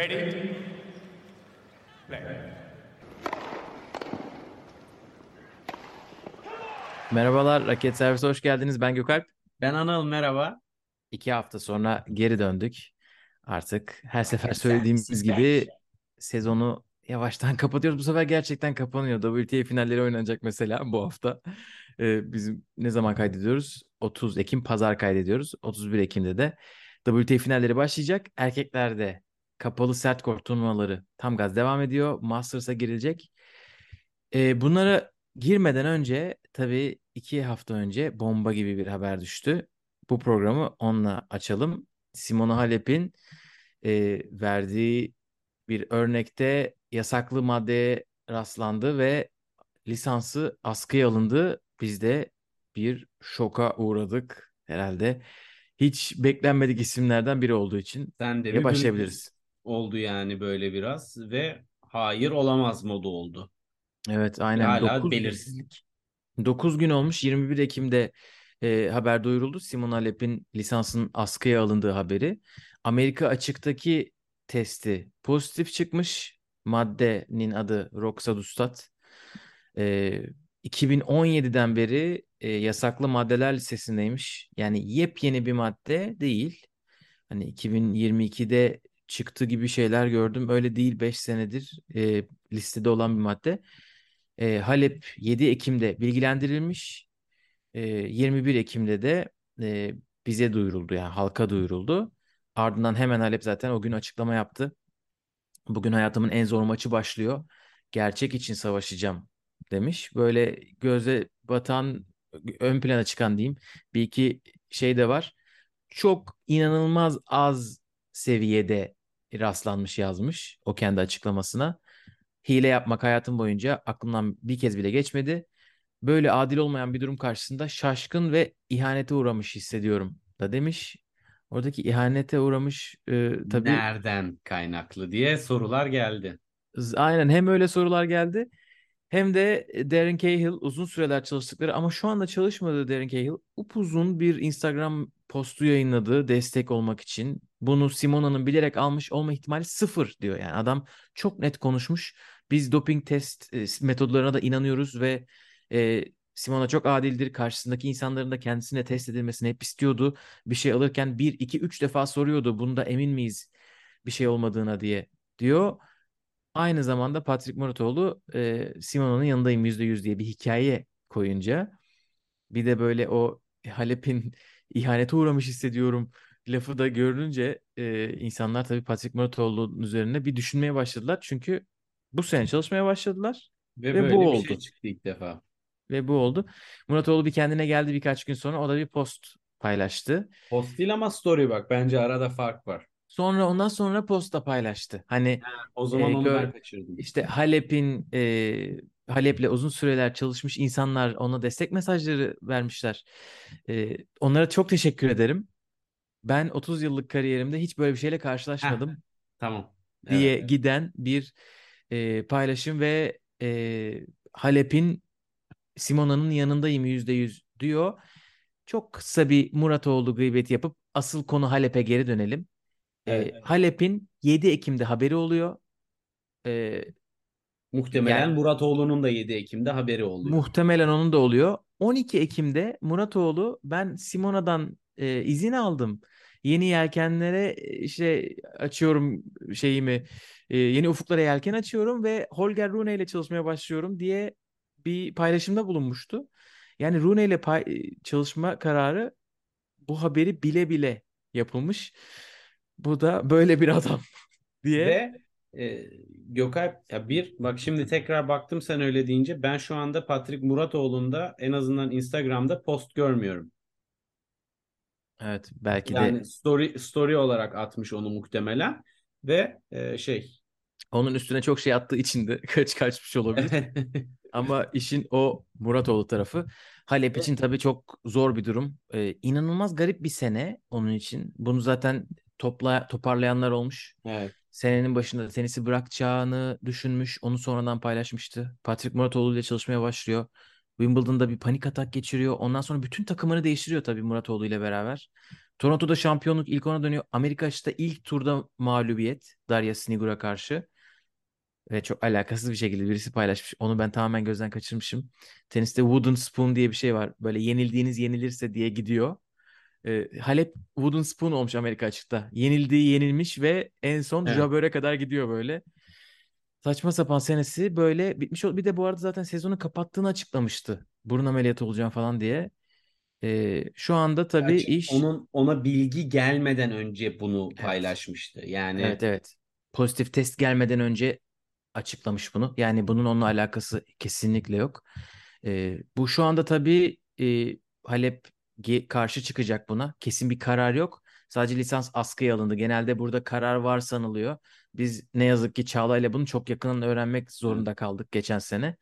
Ready? Play. Merhabalar, Raket Servisi hoş geldiniz. Ben Gökalp. Ben Anıl, merhaba. 2 hafta sonra geri döndük. Artık her sefer söylediğimiz gibi sezonu yavaştan kapatıyoruz. Bu sefer gerçekten kapanıyor. WTA finalleri oynanacak mesela bu hafta. Bizim ne zaman kaydediyoruz? 30 Ekim Pazar kaydediyoruz. 31 Ekim'de de WTA finalleri başlayacak. Erkeklerde kapalı sert kort turnuvaları tam gaz devam ediyor. Masters'a girilecek. Bunlara girmeden önce tabii 2 hafta önce bomba gibi bir haber düştü. Bu programı onunla açalım. Simona Halep'in verdiği bir örnekte yasaklı maddeye rastlandı ve lisansı askıya alındı. Biz de bir şoka uğradık herhalde. Hiç beklenmedik isimlerden biri olduğu için. Sen de başlayabiliriz. Oldu yani böyle biraz ve hayır olamaz modu oldu. Evet aynen. Hala 9, belirsizlik. 9 gün olmuş. 21 Ekim'de haber duyuruldu. Simona Halep'in lisansının askıya alındığı haberi. Amerika Açık'taki testi pozitif çıkmış. Maddenin adı Roxadustat. 2017'den beri yasaklı maddeler listesindeymiş. Yani yepyeni bir madde değil. Hani 2022'de çıktı gibi şeyler gördüm. Öyle değil, 5 senedir listede olan bir madde. Halep 7 Ekim'de bilgilendirilmiş. 21 Ekim'de de bize duyuruldu, yani halka duyuruldu. Ardından hemen Halep zaten o gün açıklama yaptı. Bugün hayatımın en zor maçı başlıyor. Gerçek için savaşacağım demiş. Böyle göze batan, ön plana çıkan diyeyim bir iki şey de var. Çok inanılmaz az seviyede rastlanmış yazmış o kendi açıklamasına. Hile yapmak hayatım boyunca aklımdan bir kez bile geçmedi. Böyle adil olmayan bir durum karşısında şaşkın ve ihanete uğramış hissediyorum da demiş. Oradaki ihanete uğramış tabii. Nereden kaynaklı diye sorular geldi. Aynen, hem öyle sorular geldi hem de Darren Cahill uzun süreler çalıştıkları ama şu anda çalışmadığı Darren Cahill upuzun bir Instagram postu yayınladı destek olmak için. Bunu Simona'nın bilerek almış olma ihtimali 0 diyor. Yani adam çok net konuşmuş. Biz doping test metodlarına da inanıyoruz ve Simona çok adildir. Karşısındaki insanların da kendisine test edilmesini hep istiyordu. Bir şey alırken 1, 2, 3 defa soruyordu. Bunda emin miyiz bir şey olmadığına diye diyor. Aynı zamanda Patrick Mouratoglou Simona'nın yanındayım %100 diye bir hikaye koyunca, bir de böyle o Halep'in ihanete uğramış hissediyorum lafı da görününce insanlar tabii Patrick Mouratoğlu'nun üzerine bir düşünmeye başladılar. Çünkü bu sene çalışmaya başladılar ve böyle bu oldu. Şey çıktı ilk defa. Ve bu oldu. Mouratoglou bir kendine geldi birkaç gün sonra. O da bir post paylaştı. Post değil ama story, bak. Bence arada fark var. Sonra ondan sonra posta paylaştı. Hani o zaman onu ben kaçırdım. İşte Halep'le uzun süreler çalışmış insanlar ona destek mesajları vermişler. Onlara çok teşekkür ederim. Ben 30 yıllık kariyerimde hiç böyle bir şeyle karşılaşmadım. Tamam. Diye evet. Giden bir paylaşım ve Halep'in Simona'nın yanındayım %100 diyor. Çok kısa bir Mouratoglou gıybeti yapıp asıl konu Halep'e geri dönelim. Evet. Halep'in 7 Ekim'de haberi oluyor. Muhtemelen yani, Mouratoğlu'nun da 7 Ekim'de haberi oluyor. Muhtemelen onun da oluyor. 12 Ekim'de Mouratoglou ben Simona'dan izin aldım. Yeni yelkenlere açıyorum şeyimi. Yeni ufuklara yelken açıyorum ve Holger Rune ile çalışmaya başlıyorum diye bir paylaşımda bulunmuştu. Yani Rune ile çalışma kararı bu haberi bile bile yapılmış. Bu da böyle bir adam diye. Ve Gökalp ya bak şimdi tekrar baktım sen öyle deyince, ben şu anda Patrick Mouratoğlu'nda en azından Instagram'da post görmüyorum. Evet, belki yani de. Yani story olarak atmış onu muhtemelen ve onun üstüne çok şey attığı için de kaçmış olabilir. Ama işin o Mouratoglou tarafı. Halep için tabii çok zor bir durum. İnanılmaz garip bir sene onun için. Bunu zaten toparlayanlar olmuş. Evet. Senenin başında tenisi bırakacağını düşünmüş. Onu sonradan paylaşmıştı. Patrick Mouratoglou ile çalışmaya başlıyor. Wimbledon'da bir panik atak geçiriyor. Ondan sonra bütün takımını değiştiriyor tabii Mouratoglou ile beraber. Toronto'da şampiyonluk ilk ona dönüyor. Amerika açıkta ilk turda mağlubiyet Darya Sinigur'a karşı. Ve çok alakasız bir şekilde birisi paylaşmış. Onu ben tamamen gözden kaçırmışım. Teniste wooden spoon diye bir şey var. Böyle yenildiğiniz yenilirse diye gidiyor. Halep wooden spoon olmuş Amerika açıkta. Yenildiği yenilmiş ve en son Jabeur'e kadar gidiyor böyle. Saçma sapan senesi böyle bitmiş oldu. Bir de bu arada zaten sezonu kapattığını açıklamıştı. Burun ameliyatı olacağım falan diye. Şu anda tabii gerçi iş... Ona bilgi gelmeden önce bunu paylaşmıştı. Yani... Evet. Pozitif test gelmeden önce açıklamış bunu. Yani bunun onunla alakası kesinlikle yok. Bu şu anda tabii Halep karşı çıkacak buna. Kesin bir karar yok. Sadece lisans askıya alındı. Genelde burada karar var sanılıyor. Biz ne yazık ki Çağla'yla bunu çok yakından öğrenmek zorunda kaldık geçen sene.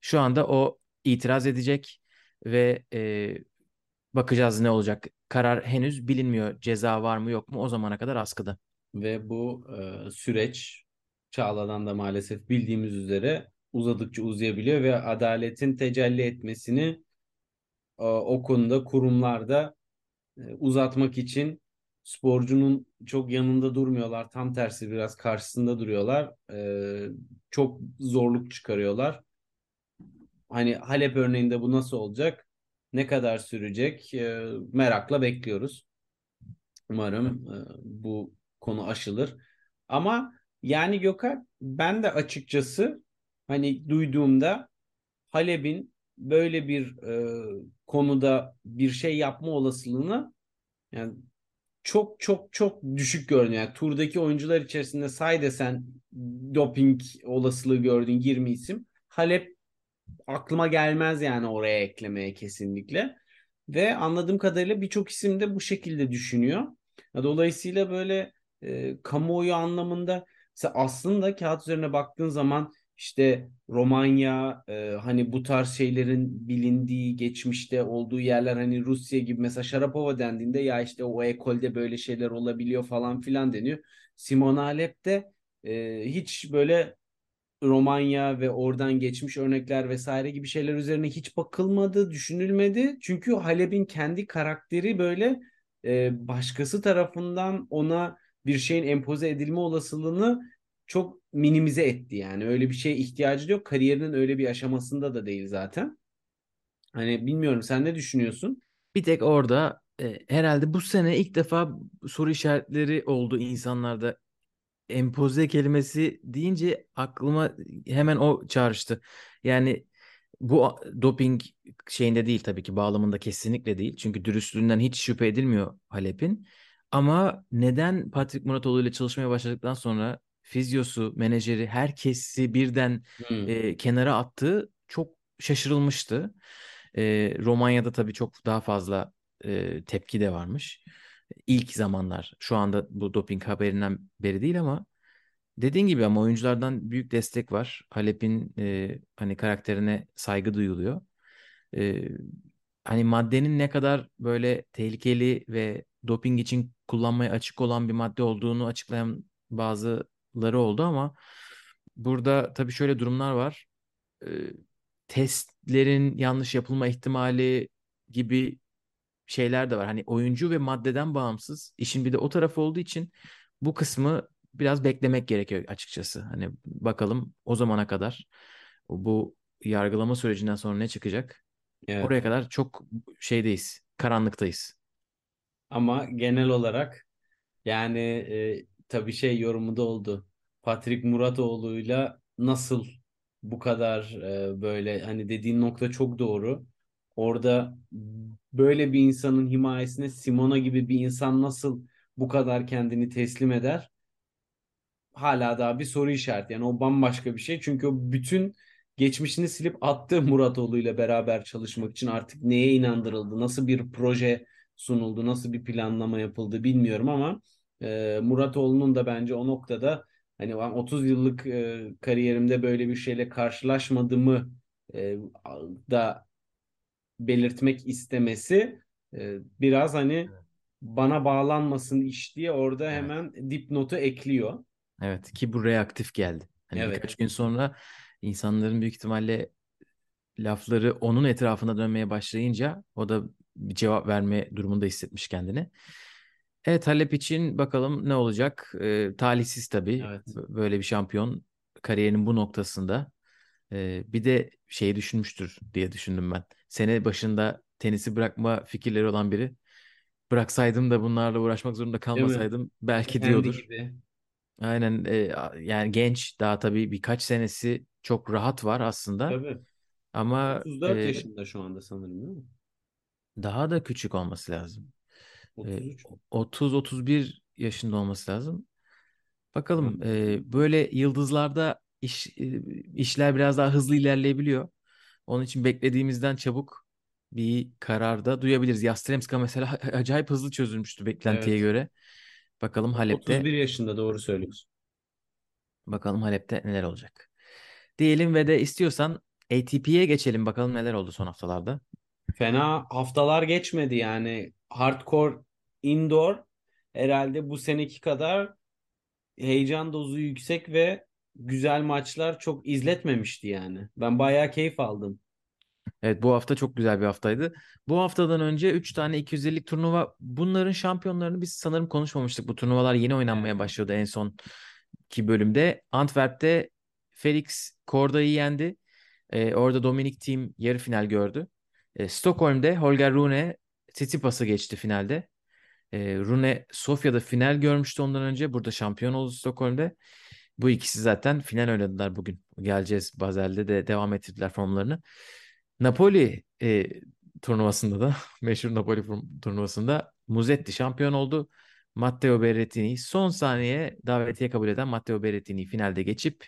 Şu anda o itiraz edecek ve bakacağız ne olacak. Karar henüz bilinmiyor. Ceza var mı yok mu, o zamana kadar askıda. Ve bu süreç Çağla'dan da maalesef bildiğimiz üzere uzadıkça uzayabiliyor ve adaletin tecelli etmesini o konuda kurumlarda uzatmak için sporcunun çok yanında durmuyorlar. Tam tersi biraz karşısında duruyorlar. Çok zorluk çıkarıyorlar. Hani Halep örneğinde bu nasıl olacak? Ne kadar sürecek? Merakla bekliyoruz. Umarım bu konu aşılır. Ama yani Gökhan, ben de açıkçası hani duyduğumda Halep'in böyle bir konuda bir şey yapma olasılığını yani çok çok çok düşük görünüyor. Yani turdaki oyuncular içerisinde say desen doping olasılığı gördüğün 20 isim. Halep aklıma gelmez yani oraya eklemeye kesinlikle. Ve anladığım kadarıyla birçok isim de bu şekilde düşünüyor. Dolayısıyla böyle kamuoyu anlamında aslında kağıt üzerine baktığın zaman işte Romanya hani bu tarz şeylerin bilindiği, geçmişte olduğu yerler, hani Rusya gibi mesela Sharapova dendiğinde ya işte o ekolde böyle şeyler olabiliyor falan filan deniyor. Simona Halep de hiç böyle Romanya ve oradan geçmiş örnekler vesaire gibi şeyler üzerine hiç bakılmadı, düşünülmedi. Çünkü Halep'in kendi karakteri böyle başkası tarafından ona bir şeyin empoze edilme olasılığını çok minimize etti yani. Öyle bir şeye ihtiyacı yok. Kariyerinin öyle bir aşamasında da değil zaten. Hani bilmiyorum, sen ne düşünüyorsun? Bir tek orada herhalde bu sene ilk defa soru işaretleri oldu insanlarda. Empoze kelimesi deyince aklıma hemen o çağrıştı. Yani bu doping şeyinde değil tabii ki, bağlamında kesinlikle değil. Çünkü dürüstlüğünden hiç şüphe edilmiyor Halep'in. Ama neden Patrick Mouratoglou ile çalışmaya başladıktan sonra fizyosu, menajeri, herkesi birden kenara attığı çok şaşırılmıştı. Romanya'da tabii çok daha fazla tepki de varmış. İlk zamanlar, şu anda bu doping haberinden beri değil ama dediğin gibi, ama oyunculardan büyük destek var. Halep'in hani karakterine saygı duyuluyor. Hani maddenin ne kadar böyle tehlikeli ve doping için kullanmaya açık olan bir madde olduğunu açıklayan bazıları oldu ama burada tabii şöyle durumlar var. Testlerin yanlış yapılma ihtimali gibi şeyler de var. Hani oyuncu ve maddeden bağımsız. İşin bir de o tarafı olduğu için bu kısmı biraz beklemek gerekiyor açıkçası. Hani bakalım o zamana kadar bu yargılama sürecinden sonra ne çıkacak? Evet. Oraya kadar çok şeydeyiz, karanlıktayız. Ama genel olarak yani tabii şey yorumunda oldu. Patrick Mouratoğlu'yla nasıl bu kadar böyle, hani dediğin nokta çok doğru. Orada böyle bir insanın himayesine Simona gibi bir insan nasıl bu kadar kendini teslim eder? Hala daha bir soru işareti. Yani o bambaşka bir şey. Çünkü o bütün geçmişini silip attığı Mouratoğlu'yla beraber çalışmak için artık neye inandırıldı? Nasıl bir proje sunuldu? Nasıl bir planlama yapıldı bilmiyorum ama Mouratoğlu'nun da bence o noktada hani 30 yıllık kariyerimde böyle bir şeyle karşılaşmadığımı da belirtmek istemesi biraz hani bana bağlanmasın iş diye orada hemen dipnotu ekliyor. Evet, ki bu reaktif geldi. Hani birkaç gün sonra insanların büyük ihtimalle lafları onun etrafına dönmeye başlayınca o da bir cevap verme durumunda hissetmiş kendini. Evet, Halep için bakalım ne olacak. Talihsiz tabii. Evet. Böyle bir şampiyon kariyerinin bu noktasında. Bir de şeyi düşünmüştür diye düşündüm ben. Sene başında tenisi bırakma fikirleri olan biri. Bıraksaydım da bunlarla uğraşmak zorunda kalmasaydım belki diyordur. Aynen, yani genç, daha tabii birkaç senesi çok rahat var aslında. Tabii. Ama 34 yaşında şu anda sanırım, değil mi? Daha da küçük olması lazım. 30-31 yaşında olması lazım. Bakalım, böyle yıldızlarda işler biraz daha hızlı ilerleyebiliyor. Onun için beklediğimizden çabuk bir karar da duyabiliriz. Yastremska mesela acayip hızlı çözülmüştü beklentiye göre. Bakalım Halep'te. 31 yaşında, doğru söylüyorsun. Bakalım Halep'te neler olacak. Diyelim ve de istiyorsan ATP'ye geçelim, bakalım neler oldu son haftalarda. Fena haftalar geçmedi yani. Hardcore indoor herhalde bu seneki kadar heyecan dozu yüksek ve güzel maçlar çok izletmemişti yani. Ben bayağı keyif aldım. Evet, bu hafta çok güzel bir haftaydı. Bu haftadan önce 3 tane 250'lik turnuva. Bunların şampiyonlarını biz sanırım konuşmamıştık. Bu turnuvalar yeni oynanmaya başladı en son ki bölümde. Antwerp'te Felix Korda'yı yendi. Orada Dominic Thiem yarı final gördü. Stockholm'de Holger Rune Tsitsipas'ı geçti finalde. Rune Sofya'da final görmüştü ondan önce. Burada şampiyon oldu Stockholm'de. Bu ikisi zaten final oynadılar bugün. Geleceğiz, Basel'de de devam ettirdiler formlarını. Napoli turnuvasında da meşhur Napoli turnuvasında Muzetti şampiyon oldu. Matteo Berrettini son saniye davetiye kabul eden Matteo Berrettini finalde geçip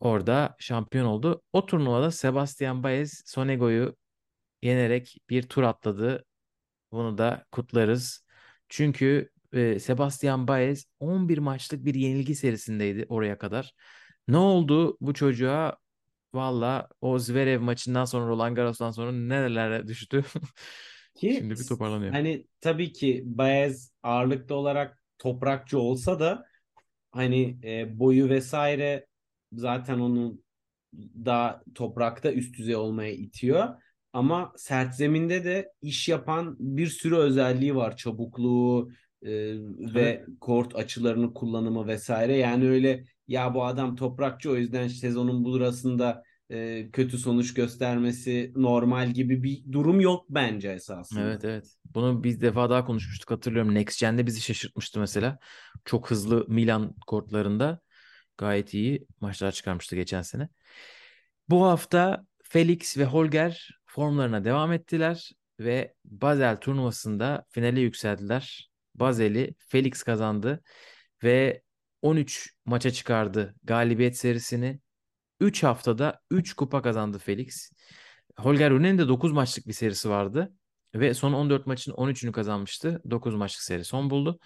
orada şampiyon oldu. O turnuvada Sebastian Baez Sonego'yu yenerek bir tur atladı. Bunu da kutlarız. Çünkü Sebastian Baez 11 maçlık bir yenilgi serisindeydi oraya kadar. Ne oldu bu çocuğa? Valla o Zverev maçından sonra, Roland Garros'tan sonra nerelere düştü? Ki, şimdi bir toparlanıyor. Hani tabii ki Baez ağırlıklı olarak toprakçı olsa da hani boyu vesaire zaten onun daha toprakta üst düzey olmaya itiyor. Ama sert zeminde de iş yapan bir sürü özelliği var. Çabukluğu ve kort açılarının kullanımı vesaire. Yani öyle ya bu adam toprakçı o yüzden sezonun burasında kötü sonuç göstermesi normal gibi bir durum yok bence esasında. Evet. Bunu bir defa daha konuşmuştuk, hatırlıyorum. Next Gen'de bizi şaşırtmıştı mesela. Çok hızlı Milan kortlarında gayet iyi maçlar çıkarmıştı geçen sene. Bu hafta Felix ve Holger formlarına devam ettiler ve Basel turnuvasında finale yükseldiler. Basel'i Felix kazandı ve 13 maça çıkardı galibiyet serisini. 3 haftada 3 kupa kazandı Felix. Holger Rune'nin de 9 maçlık bir serisi vardı ve son 14 maçın 13'ünü kazanmıştı. 9 maçlık seri son buldu.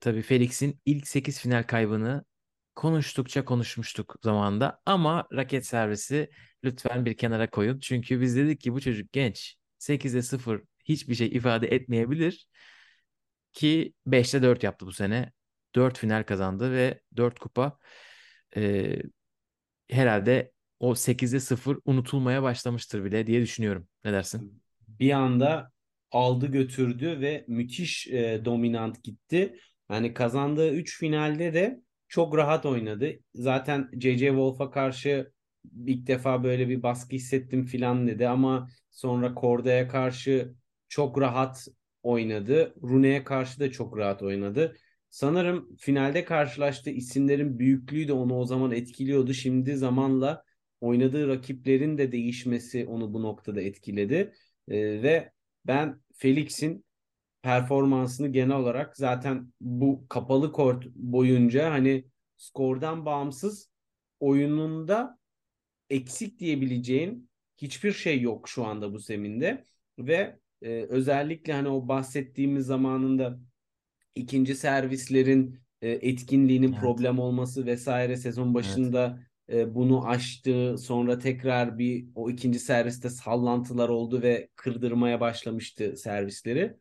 Tabii Felix'in ilk 8 final kaybını konuşmuştuk zamanında ama raket servisi lütfen bir kenara koyun. Çünkü biz dedik ki bu çocuk genç. 8'de 0 hiçbir şey ifade etmeyebilir ki 5'te 4 yaptı bu sene. 4 final kazandı ve 4 kupa. Herhalde o 8'de 0 unutulmaya başlamıştır bile diye düşünüyorum. Ne dersin? Bir anda aldı götürdü ve müthiş dominant gitti. Yani kazandığı 3 finalde de çok rahat oynadı. Zaten JJ Wolf'a karşı ilk defa böyle bir baskı hissettim filan dedi ama sonra Korda'ya karşı çok rahat oynadı. Rune'ye karşı da çok rahat oynadı. Sanırım finalde karşılaştığı isimlerin büyüklüğü de onu o zaman etkiliyordu. Şimdi zamanla oynadığı rakiplerin de değişmesi onu bu noktada etkiledi. Ve ben Felix'in performansını genel olarak zaten bu kapalı kort boyunca hani skordan bağımsız oyununda eksik diyebileceğin hiçbir şey yok şu anda bu zeminde ve özellikle hani o bahsettiğimiz zamanında ikinci servislerin etkinliğinin problem olması vesaire sezon başında bunu aştı. Sonra tekrar bir o ikinci serviste sallantılar oldu ve kırdırmaya başlamıştı servisleri.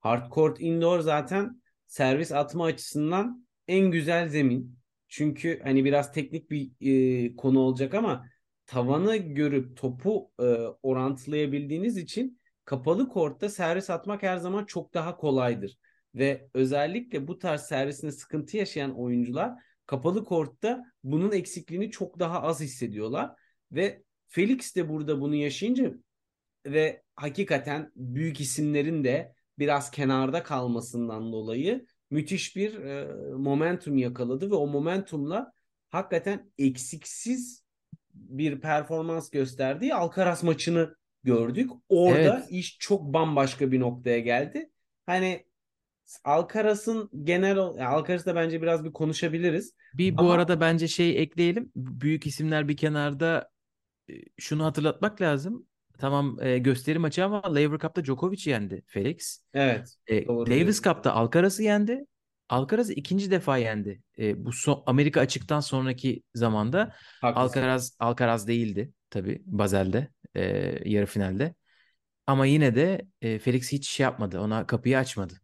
Hardcourt indoor zaten servis atma açısından en güzel zemin. Çünkü hani biraz teknik bir konu olacak ama tavanı görüp topu orantılayabildiğiniz için kapalı kortta servis atmak her zaman çok daha kolaydır. ve özellikle bu tarz servisinde sıkıntı yaşayan oyuncular kapalı kortta bunun eksikliğini çok daha az hissediyorlar ve Felix de burada bunu yaşayınca ve hakikaten büyük isimlerin de biraz kenarda kalmasından dolayı müthiş bir momentum yakaladı ve o momentumla hakikaten eksiksiz bir performans gösterdiği Alcaraz maçını gördük. Orada evet, iş çok bambaşka bir noktaya geldi. Hani Alcaraz'da bence biraz bir konuşabiliriz. Bu arada bence şey ekleyelim. Büyük isimler bir kenarda şunu hatırlatmak lazım. Tamam, gösteri maçı ama Laver Cup'ta Djokovic'i yendi Felix. Evet. Davis Cup'ta Alcaraz'ı yendi. Alcaraz ikinci defa yendi. Bu Amerika açıktan sonraki zamanda. Alcaraz değildi tabii Basel'de, yarı finalde. Ama yine de Felix hiç şey yapmadı. Ona kapıyı açmadı.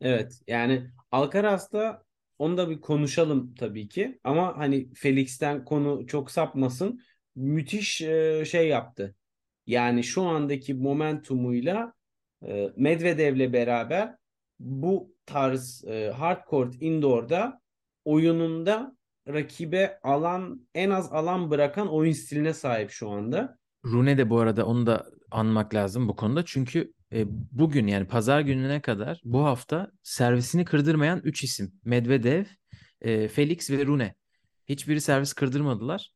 Evet, yani Alcaraz'da onu da bir konuşalım tabii ki. Ama hani Felix'ten konu çok sapmasın. Müthiş şey yaptı. Yani şu andaki momentumuyla Medvedev'le beraber bu tarz hardcourt indoor'da oyununda rakibe en az alan bırakan oyun stiline sahip şu anda. Rune de bu arada, onu da anmak lazım bu konuda. Çünkü bugün, yani pazar gününe kadar bu hafta servisini kırdırmayan 3 isim. Medvedev, Felix ve Rune. Hiçbiri servis kırdırmadılar.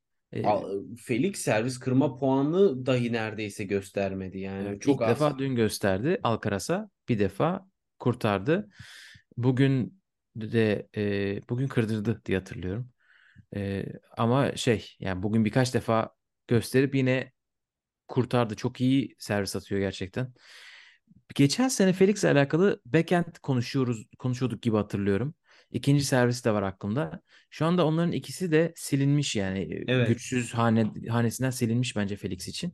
Felix servis kırma puanı dahi neredeyse göstermedi. Yani çok az. Bir defa dün gösterdi Alcaraz'a. Bir defa kurtardı. Bugün de bugün kırdırdı diye hatırlıyorum. Ama yani bugün birkaç defa gösterip yine kurtardı. Çok iyi servis atıyor gerçekten. Geçen sene Felix'le alakalı backhand konuşuyorduk gibi hatırlıyorum. İkinci servis de var aklımda. Şu anda onların ikisi de silinmiş yani. Evet. Güçsüz hanesinden silinmiş bence Felix için.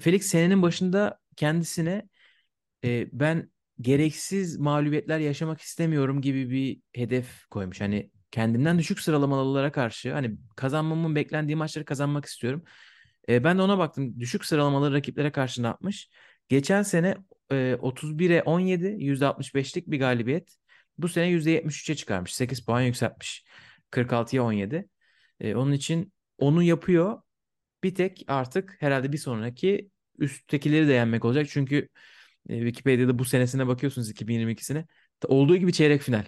Felix senenin başında kendisine ben gereksiz mağlubiyetler yaşamak istemiyorum gibi bir hedef koymuş. Hani kendimden düşük sıralamalılara karşı hani kazanmamın beklendiği maçları kazanmak istiyorum. Ben de ona baktım. Düşük sıralamalı rakiplere karşı ne yapmış? Geçen sene 31'e 17 %65'lik bir galibiyet. Bu sene %73'e çıkarmış. 8 puan yükseltmiş. 46'ya 17. Onun için onu yapıyor. Bir tek artık herhalde bir sonraki üsttekileri de yenmek olacak. Çünkü Wikipedia'da bu senesine bakıyorsunuz, 2022'sine. Olduğu gibi çeyrek final.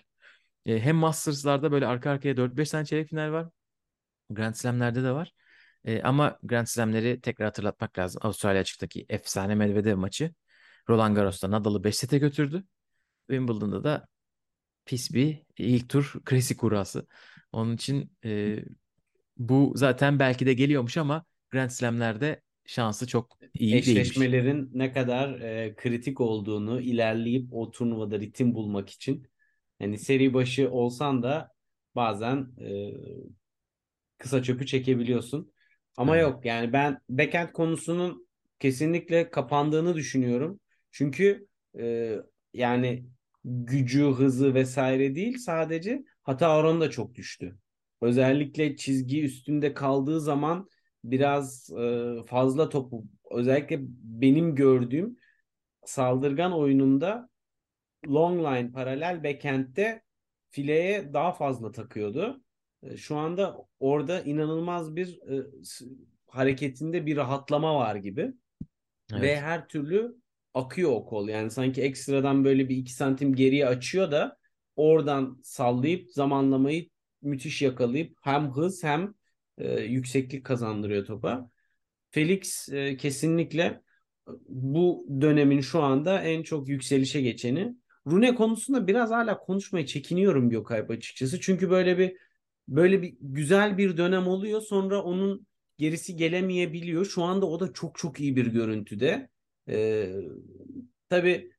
Hem Masters'larda böyle arka arkaya 4-5 tane çeyrek final var. Grand Slam'lerde de var. Ama Grand Slam'leri tekrar hatırlatmak lazım. Avustralya açıktaki efsane Medvedev maçı. Roland Garros'ta Nadal'ı 5 sete götürdü. Wimbledon'da da pis bir ilk tur klasik kurası. Onun için bu zaten belki de geliyormuş ama Grand Slam'lerde şansı çok iyi değilmiş. Eşleşmelerin ne kadar kritik olduğunu, ilerleyip o turnuvada ritim bulmak için. Yani seri başı olsan da bazen kısa çöpü çekebiliyorsun. Ama yok, yani ben backhand konusunun kesinlikle kapandığını düşünüyorum. Çünkü yani gücü, hızı vesaire değil, sadece hata oranı da çok düştü. Özellikle çizgi üstünde kaldığı zaman biraz fazla topu, özellikle benim gördüğüm saldırgan oyununda long line paralel backhand'de fileye daha fazla takıyordu. Şu anda orada inanılmaz bir hareketinde bir rahatlama var gibi. Evet. Ve her türlü akıyor o kol. Yani sanki ekstradan böyle bir 2 santim geriye açıyor da oradan sallayıp zamanlamayı müthiş yakalayıp hem hız hem yükseklik kazandırıyor topa. Felix kesinlikle bu dönemin şu anda en çok yükselişe geçeni. Rune konusunda biraz hala konuşmaya çekiniyorum Gökayp açıkçası. Çünkü böyle bir güzel bir dönem oluyor, sonra onun gerisi gelemeyebiliyor. Şu anda o da çok çok iyi bir görüntüde. Tabii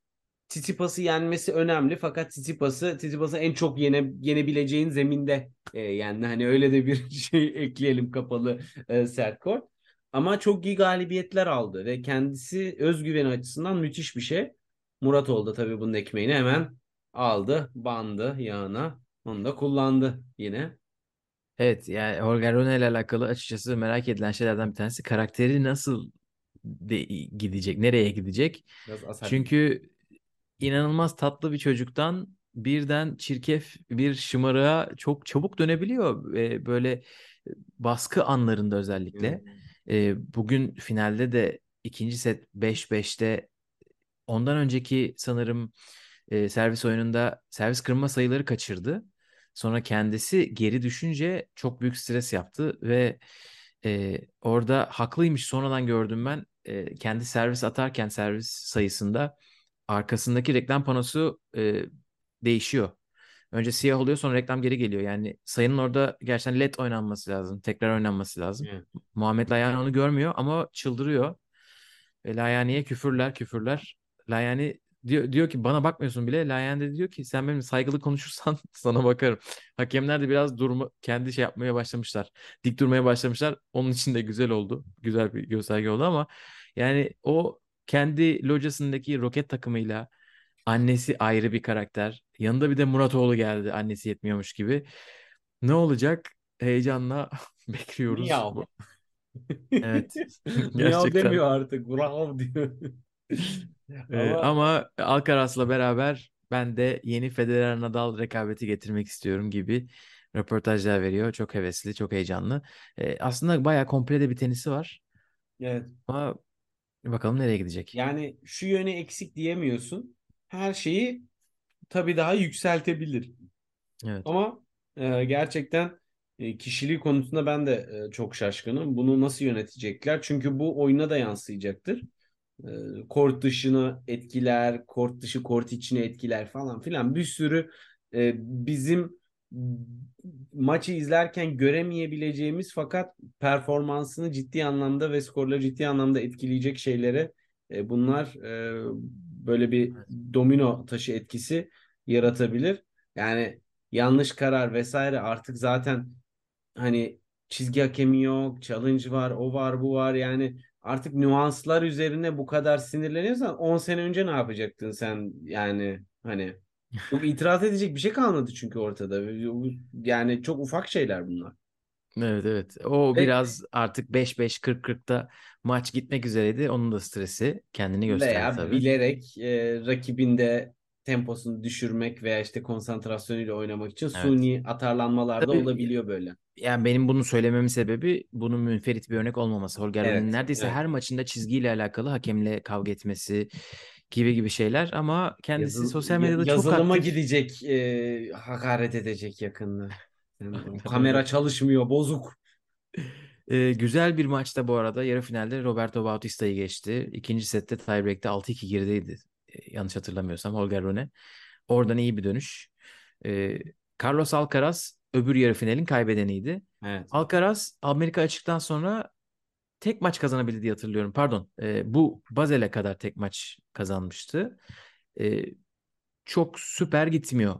Tsitsipas'ı yenmesi önemli, fakat Tsitsipas'ı en çok yenebileceğin zeminde yendi. Hani öyle de bir şey ekleyelim, kapalı sert kort. Ama çok iyi galibiyetler aldı ve kendisi özgüveni açısından müthiş bir şey. Mouratoglou da tabii bunun ekmeğini hemen aldı, bandı yağına, onu da kullandı yine. Evet, yani Holger Rune ile alakalı açıkçası merak edilen şeylerden bir tanesi karakteri nasıl gidecek, nereye gidecek? Çünkü inanılmaz tatlı bir çocuktan birden çirkef bir şımarığa çok çabuk dönebiliyor. Böyle baskı anlarında özellikle. Bugün finalde de ikinci set 5-5'te, ondan önceki sanırım servis oyununda servis kırma sayıları kaçırdı. Sonra kendisi geri düşünce çok büyük stres yaptı ve orada haklıymış, sonradan gördüm ben. Kendi servis atarken servis sayısında arkasındaki reklam panosu değişiyor. Önce siyah oluyor, sonra reklam geri geliyor. Yani sayının orada gerçekten led oynanması lazım. Tekrar oynanması lazım. Evet. Muhammed Layani onu görmüyor ama çıldırıyor. Layani'ye küfürler. Layani diyor ki bana bakmıyorsun bile. Layani de diyor ki sen benimle saygılı konuşursan sana bakarım. Hakemler de biraz kendi yapmaya başlamışlar. Dik durmaya başlamışlar. Onun için de güzel oldu. Güzel bir gösterge oldu ama yani o kendi locasındaki roket takımıyla, annesi ayrı bir karakter. Yanında bir de Mouratoglou geldi. Annesi yetmiyormuş gibi. Ne olacak? Heyecanla bekliyoruz. Miyav. Evet. Miyav demiyor artık. Bravo diyor. Ama Alcaraz'la beraber ben de yeni Federer-Nadal rekabeti getirmek istiyorum gibi röportajlar veriyor. Çok hevesli, çok heyecanlı. Aslında bayağı komple de bir tenisi var. Evet. Ama bakalım nereye gidecek. Yani şu yönü eksik diyemiyorsun. Her şeyi tabii daha yükseltebilir. Evet. Ama gerçekten kişiliği konusunda ben de çok şaşkınım. Bunu nasıl yönetecekler? Çünkü bu oyuna da yansıyacaktır. Kort dışını etkiler, kort dışı kort içini etkiler falan filan. Bir sürü bizim maçı izlerken göremeyebileceğimiz fakat performansını ciddi anlamda ve skorları ciddi anlamda etkileyecek şeylere bunlar böyle bir domino taşı etkisi yaratabilir. Yani yanlış karar vesaire, artık zaten hani çizgi hakemi yok, challenge var, o var, bu var. Yani artık nüanslar üzerine bu kadar sinirleniyorsan 10 sene önce ne yapacaktın sen? Yani hani çok itiraz edecek bir şey kalmadı çünkü ortada. Yani çok ufak şeyler bunlar. Evet. O biraz artık 5-5, 40-40'da maç gitmek üzereydi. Onun da stresi kendini gösterdi veya tabii. Veya bilerek rakibinde temposunu düşürmek veya işte konsantrasyonuyla oynamak için suni atarlanmalarda olabiliyor böyle. Yani benim bunu söylememin sebebi bunun münferit bir örnek olmaması. Holger Rune'nin neredeyse her maçında çizgiyle alakalı hakemle kavga etmesi gibi şeyler ama kendisi sosyal medyada çok aktif. Yazılıma gidecek, hakaret edecek yakında. Kamera çalışmıyor, bozuk. Güzel bir maçta bu arada yarı finalde Roberto Bautista'yı geçti. İkinci sette tiebreak'te 6-2 gerideydi. Yanlış hatırlamıyorsam Holger Rune. Oradan iyi bir dönüş. Carlos Alcaraz öbür yarı finalin kaybedeniydi. Evet. Alcaraz Amerika açıktan sonra tek maç kazanabildi diye hatırlıyorum. Pardon. Bu Basel'e kadar tek maç kazanmıştı. Çok süper gitmiyor.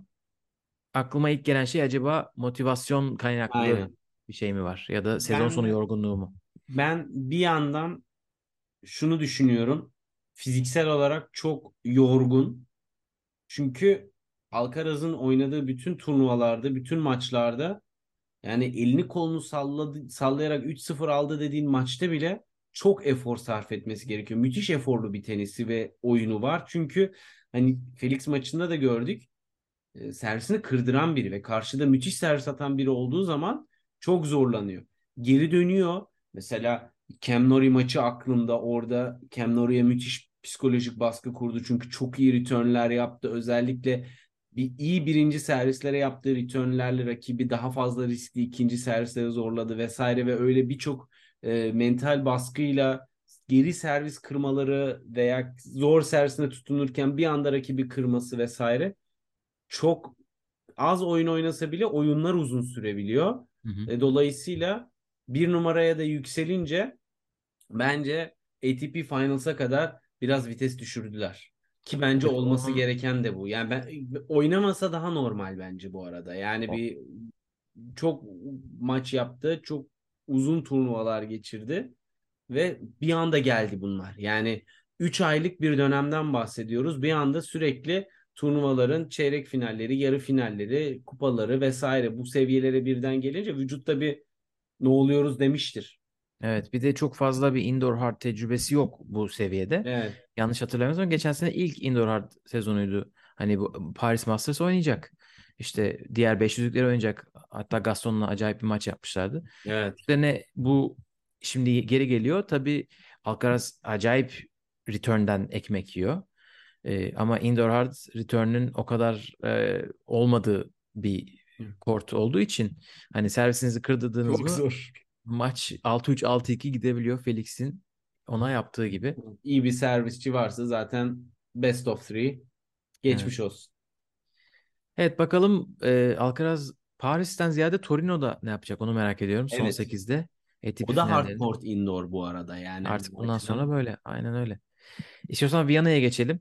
Aklıma ilk gelen şey acaba motivasyon kaynaklı bir şey mi var? Ya da sezon sonu yorgunluğu mu? Ben bir yandan şunu düşünüyorum. Fiziksel olarak çok yorgun. Çünkü Alcaraz'ın oynadığı bütün turnuvalarda, bütün maçlarda yani elini kolunu sallayarak 3-0 aldı dediğin maçta bile çok efor sarf etmesi gerekiyor. Müthiş eforlu bir tenisi ve oyunu var. Çünkü hani Felix maçında da gördük. Servisini kırdıran biri ve karşıda müthiş servis atan biri olduğu zaman çok zorlanıyor. Geri dönüyor. Mesela Cam Norrie maçı aklımda, orada Cam Norrie'ye müthiş psikolojik baskı kurdu. Çünkü çok iyi returnler yaptı. Özellikle iyi birinci servislere yaptığı returnlerle rakibi daha fazla riskli ikinci servislere zorladı vesaire ve öyle birçok mental baskıyla geri servis kırmaları veya zor servisine tutunurken bir anda rakibi kırması vesaire. Çok az oyun oynasa bile oyunlar uzun sürebiliyor. Dolayısıyla bir numaraya da yükselince bence ATP Finals'a kadar biraz vites düşürdüler. Ki bence olması gereken de bu. Yani oynamasa daha normal bence bu arada. Yani bir çok maç yaptı, çok uzun turnuvalar geçirdi ve bir anda geldi bunlar. Yani 3 aylık bir dönemden bahsediyoruz. Bir anda sürekli turnuvaların çeyrek finalleri, yarı finalleri, kupaları vesaire bu seviyelere birden gelince vücutta bir ne oluyoruz demiştir. Evet, bir de çok fazla bir indoor hard tecrübesi yok bu seviyede. Evet. Yanlış hatırlamıyorsam geçen sene ilk indoor hard sezonuydu Hani bu Paris Masters oynayacak. İşte diğer 500'lükleri oynayacak. Hatta Gaston'la acayip bir maç yapmışlardı. Evet. Üzerine bu şimdi geri geliyor. Tabii Alcaraz acayip return'den ekmek yiyor. Ama indoor hard return'ün o kadar olmadığı bir kort olduğu için hani servisinizi kırdırdığınız mı maç 6-3 6-2 gidebiliyor Felix'in ona yaptığı gibi. İyi bir servisçi varsa zaten best of three geçmiş olsun. Evet bakalım Alcaraz Paris'ten ziyade Torino'da ne yapacak onu merak ediyorum. Son 8'de. O da hard court indoor bu arada yani. Artık bundan sonra böyle. Aynen öyle. İstiyorsan Viyana'ya geçelim.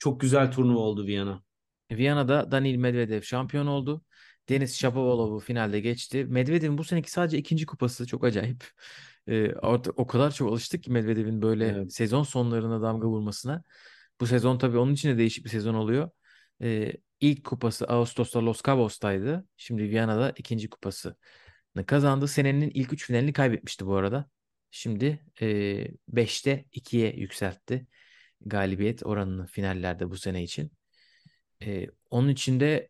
Çok güzel turnuva oldu Viyana. Viyana'da Daniil Medvedev şampiyon oldu. Denis Shapovalov'u finalde geçti. Medvedev'in bu seneki sadece ikinci kupası çok acayip. Artık o kadar çok alıştık ki Medvedev'in böyle sezon sonlarına damga vurmasına. Bu sezon tabii onun için de değişik bir sezon oluyor. İlk kupası Ağustos'ta Los Cabos'taydı. Şimdi Viyana'da ikinci kupasını kazandı. Senenin ilk 3 finalini kaybetmişti bu arada. Şimdi 5'te 2'ye yükseltti galibiyet oranını finallerde bu sene için. Onun için de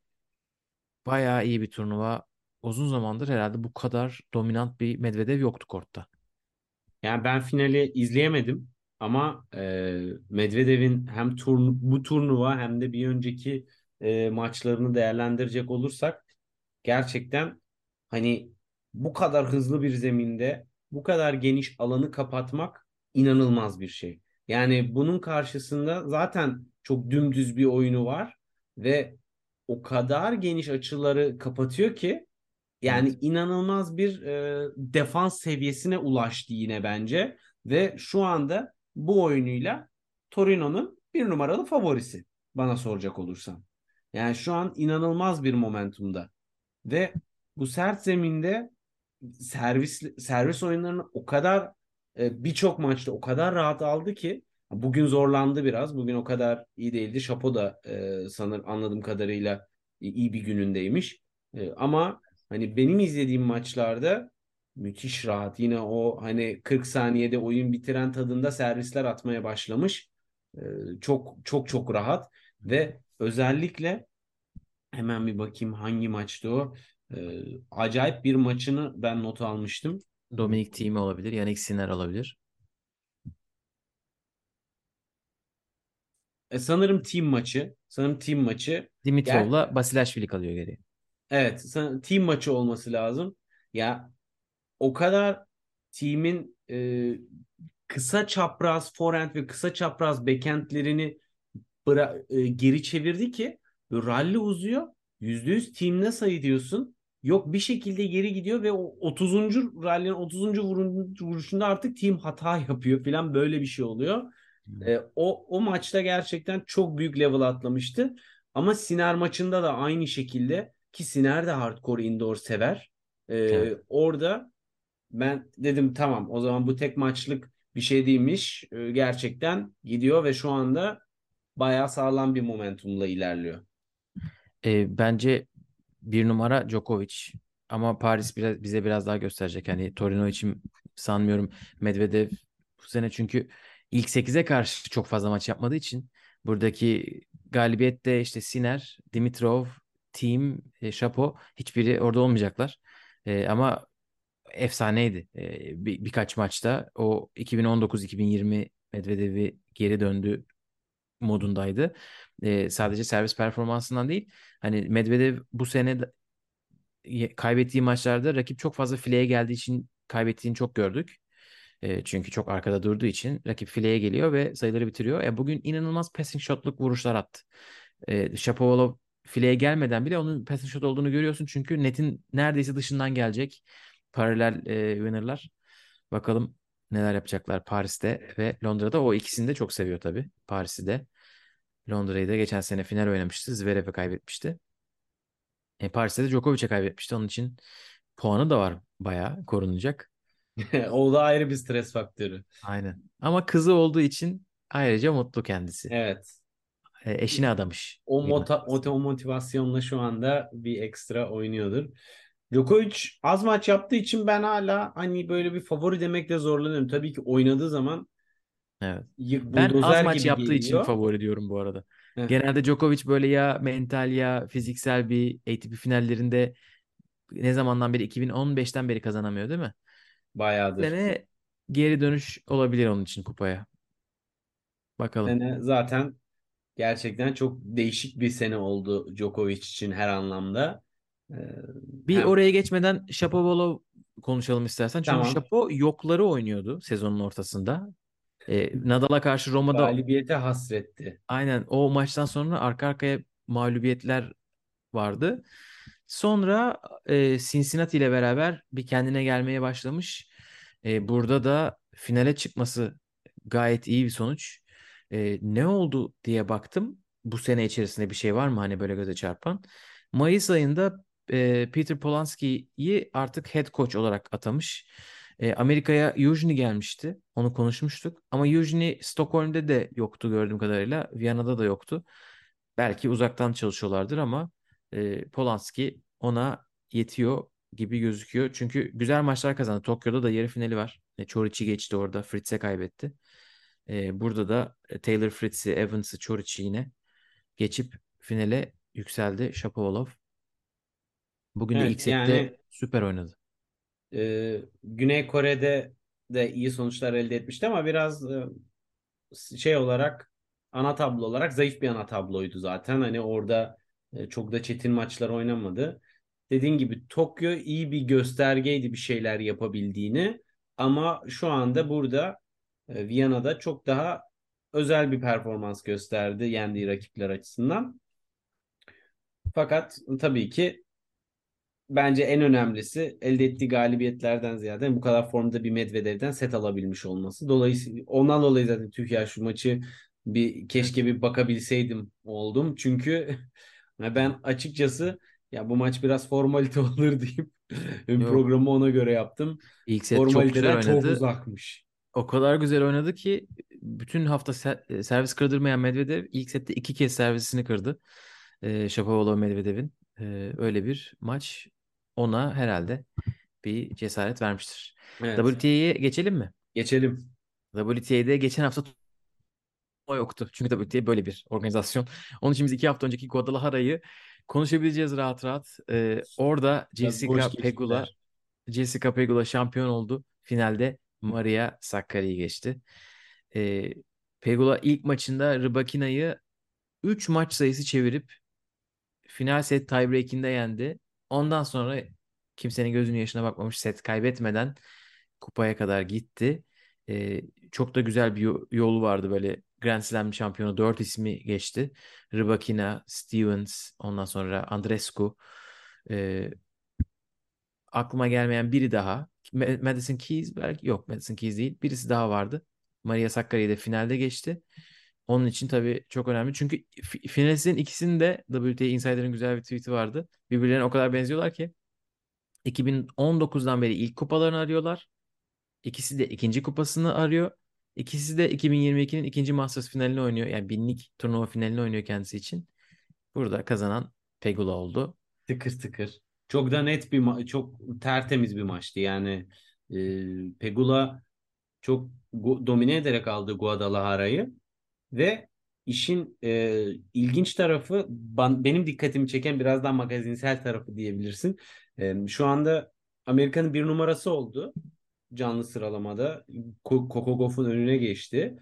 bayağı iyi bir turnuva. Uzun zamandır herhalde bu kadar dominant bir Medvedev yoktu kortta. Yani ben finali izleyemedim ama Medvedev'in hem bu turnuva hem de bir önceki maçlarını değerlendirecek olursak gerçekten hani bu kadar hızlı bir zeminde bu kadar geniş alanı kapatmak inanılmaz bir şey. Yani bunun karşısında zaten çok dümdüz bir oyunu var ve o kadar geniş açıları kapatıyor ki yani inanılmaz bir defans seviyesine ulaştı yine bence ve şu anda bu oyunuyla Torino'nun 1 numaralı favorisi bana soracak olursan. Yani şu an inanılmaz bir momentumda ve bu sert zeminde servis oyunlarını o kadar birçok maçta o kadar rahat aldı ki bugün zorlandı biraz. Bugün o kadar iyi değildi. Şapo da sanırım anladığım kadarıyla iyi bir günündeymiş. Ama hani benim izlediğim maçlarda müthiş rahat. Yine o hani 40 saniyede oyun bitiren tadında servisler atmaya başlamış. Çok çok çok rahat ve özellikle hemen bir bakayım hangi maçtı o. Acayip bir maçını ben not almıştım. Dominic Thiem olabilir. Jannik Sinner olabilir. Sanırım team maçı. Dimitrov'la Basilashvili kalıyor geriye. Evet. Team maçı olması lazım. Ya o kadar team'in kısa çapraz forehand ve kısa çapraz backhandlerini geri çevirdi ki rally uzuyor. %100 team'ne sayı diyorsun. Yok bir şekilde geri gidiyor ve o 30. rally'nin 30. vuruşunda artık team hata yapıyor falan böyle bir şey oluyor. O maçta gerçekten çok büyük level atlamıştı. Ama Sinner maçında da aynı şekilde ki Sinner de hardcore indoor sever. Evet. Orada ben dedim tamam o zaman bu tek maçlık bir şey değilmiş. Gerçekten gidiyor ve şu anda bayağı sağlam bir momentumla ilerliyor. Bence 1 numara Djokovic. Ama Paris bize biraz daha gösterecek. Hani Torino için sanmıyorum Medvedev bu sene çünkü İlk 8'e karşı çok fazla maç yapmadığı için buradaki galibiyette işte Sinner, Dimitrov, Thiem, Shapo hiçbiri orada olmayacaklar. Ama efsaneydi. Birkaç maçta o 2019-2020 Medvedev'i geri döndü modundaydı. Sadece servis performansından değil. Hani Medvedev bu sene kaybettiği maçlarda rakip çok fazla fileye geldiği için kaybettiğini çok gördük. Çünkü çok arkada durduğu için rakip fileye geliyor ve sayıları bitiriyor. Bugün inanılmaz passing shotluk vuruşlar attı. Shapovalov fileye gelmeden bile onun passing shot olduğunu görüyorsun. Çünkü netin neredeyse dışından gelecek paralel winner'lar. Bakalım neler yapacaklar Paris'te ve Londra'da. O ikisini de çok seviyor tabii. Paris'i de Londra'yı da geçen sene final oynamıştı. Zverev'e kaybetmişti. Paris'te de Djokovic'e kaybetmişti. Onun için puanı da var bayağı korunacak. O da ayrı bir stres faktörü. Aynen. Ama kızı olduğu için ayrıca mutlu kendisi. Evet. Eşini adamış. O motivasyonla şu anda bir ekstra oynuyordur. Djokovic az maç yaptığı için ben hala hani böyle bir favori demekle zorlanıyorum. Tabii ki oynadığı zaman. Evet. Ben az maç yaptığı için favori diyorum bu arada. Evet. Genelde Djokovic böyle ya mental ya fiziksel bir ATP finallerinde ne zamandan beri 2015'ten beri kazanamıyor değil mi? Bayağıdır. Sene geri dönüş olabilir onun için kupaya. Bakalım. Sene zaten gerçekten çok değişik bir sene oldu Djokovic için her anlamda. Oraya geçmeden Shapovalov konuşalım istersen. Çünkü tamam. Şapo yokları oynuyordu sezonun ortasında. Nadal'a karşı Roma'da mağlubiyete hasretti. Aynen, o maçtan sonra arka arkaya mağlubiyetler vardı. Sonra Cincinnati ile beraber bir kendine gelmeye başlamış. Burada da finale çıkması gayet iyi bir sonuç. Ne oldu diye baktım. Bu sene içerisinde bir şey var mı hani böyle göze çarpan? Mayıs ayında Peter Polanski'yi artık head coach olarak atamış. Amerika'ya Eugene gelmişti. Onu konuşmuştuk. Ama Eugene Stockholm'de de yoktu gördüğüm kadarıyla. Viyana'da da yoktu. Belki uzaktan çalışıyorlardır ama Polanski ona yetiyor gibi gözüküyor. Çünkü güzel maçlar kazandı. Tokyo'da da yarı finali var. Çoric'i geçti orada. Fritz'e kaybetti. Burada da Taylor Fritz'i, Evans'ı, Çoric'i yine geçip finale yükseldi Shapovalov. Bugün de ilk sette süper oynadı. Güney Kore'de de iyi sonuçlar elde etmişti ama biraz olarak ana tablo olarak zayıf bir ana tabloydu zaten. Hani orada çok da çetin maçlar oynamadı. Dediğin gibi Tokyo iyi bir göstergeydi bir şeyler yapabildiğini ama şu anda burada Viyana'da çok daha özel bir performans gösterdi yendiği rakipler açısından. Fakat tabii ki bence en önemlisi elde ettiği galibiyetlerden ziyade bu kadar formda bir Medvedev'den set alabilmiş olması. Dolayısıyla ondan dolayı zaten Türkiye şu maçı keşke bir bakabilseydim oldum. Çünkü ben açıkçası ya bu maç biraz formalite olur deyip programı ona göre yaptım. İlk set formaliteden çok uzakmış. O kadar güzel oynadı ki bütün hafta servis kırdırmayan Medvedev ilk sette 2 kez servisini kırdı. Shapovalov Medvedev'in. Öyle bir maç ona herhalde bir cesaret vermiştir. Evet. WTA'ye geçelim mi? Geçelim. WTA'de geçen hafta yoktu. Çünkü WTA böyle bir organizasyon. Onun için biz 2 hafta önceki Guadalajara'yı konuşabileceğiz rahat rahat. Orada Jessica Pegula şampiyon oldu. Finalde Maria Sakkari'yi geçti. Pegula ilk maçında Rybakina'yı 3 maç sayısı çevirip final set tiebreak'inde yendi. Ondan sonra kimsenin gözünün yaşına bakmamış, set kaybetmeden kupaya kadar gitti. Çok da güzel bir yolu vardı böyle. Grand Slam şampiyonu 4 ismi geçti. Rybakina, Stevens, ondan sonra Andreescu. Aklıma gelmeyen biri daha. Madison Keys belki yok. Madison Keys değil. Birisi daha vardı. Maria Sakkari de finalde geçti. Onun için tabii çok önemli. Çünkü finalistlerin ikisinin de WTA Insider'ın güzel bir tweet'i vardı. Birbirlerine o kadar benziyorlar ki 2019'dan beri ilk kupalarını arıyorlar. İkisi de ikinci kupasını arıyor. İkisi de 2022'nin ikinci Masters finalini oynuyor. Yani 1000'lik turnuva finalini oynuyor kendisi için. Burada kazanan Pegula oldu. Tıkır tıkır. Çok da net bir çok tertemiz bir maçtı. Yani Pegula çok domine ederek aldı Guadalajara'yı. Ve işin ilginç tarafı benim dikkatimi çeken biraz daha magazinsel tarafı diyebilirsin. Şu anda Amerika'nın 1 numarası oldu canlı sıralamada. Coco Gauff'un önüne geçti.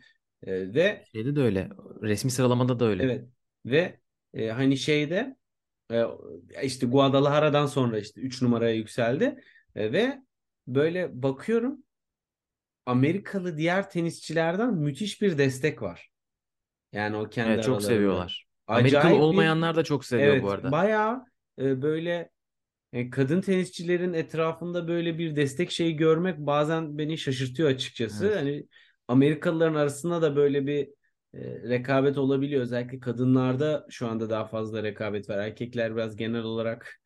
Ve şeyde de öyle. Resmi sıralamada da öyle. Evet. Ve hani şeyde işte Guadalajara'dan sonra işte 3 numaraya yükseldi. Ve böyle bakıyorum Amerikalı diğer tenisçilerden müthiş bir destek var. Yani o kendi çok seviyorlar. Amerikalı olmayanlar da çok seviyor bu arada. Bayağı böyle kadın tenisçilerin etrafında böyle bir destek şeyi görmek bazen beni şaşırtıyor açıkçası. Evet. Hani Amerikalıların arasında da böyle bir rekabet olabiliyor. Özellikle kadınlarda şu anda daha fazla rekabet var. Erkekler biraz genel olarak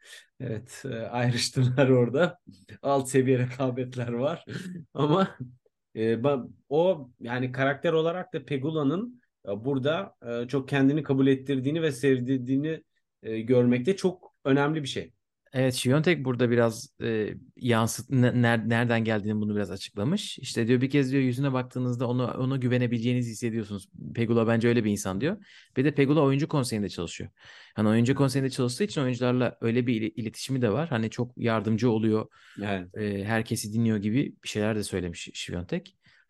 ayrıştılar orada. Alt seviye rekabetler var. Ama o yani karakter olarak da Pegula'nın burada çok kendini kabul ettirdiğini ve sevdiğini görmekte çok önemli bir şey. Evet, Świątek burada biraz nereden geldiğini bunu biraz açıklamış. İşte diyor, bir kez diyor yüzüne baktığınızda ona güvenebileceğinizi hissediyorsunuz. Pegula bence öyle bir insan diyor. Bir de Pegula oyuncu konseyinde çalışıyor. Hani oyuncu konseyinde çalıştığı için oyuncularla öyle bir iletişimi de var. Hani çok yardımcı oluyor. Evet. Herkesi dinliyor gibi bir şeyler de söylemiş Świątek.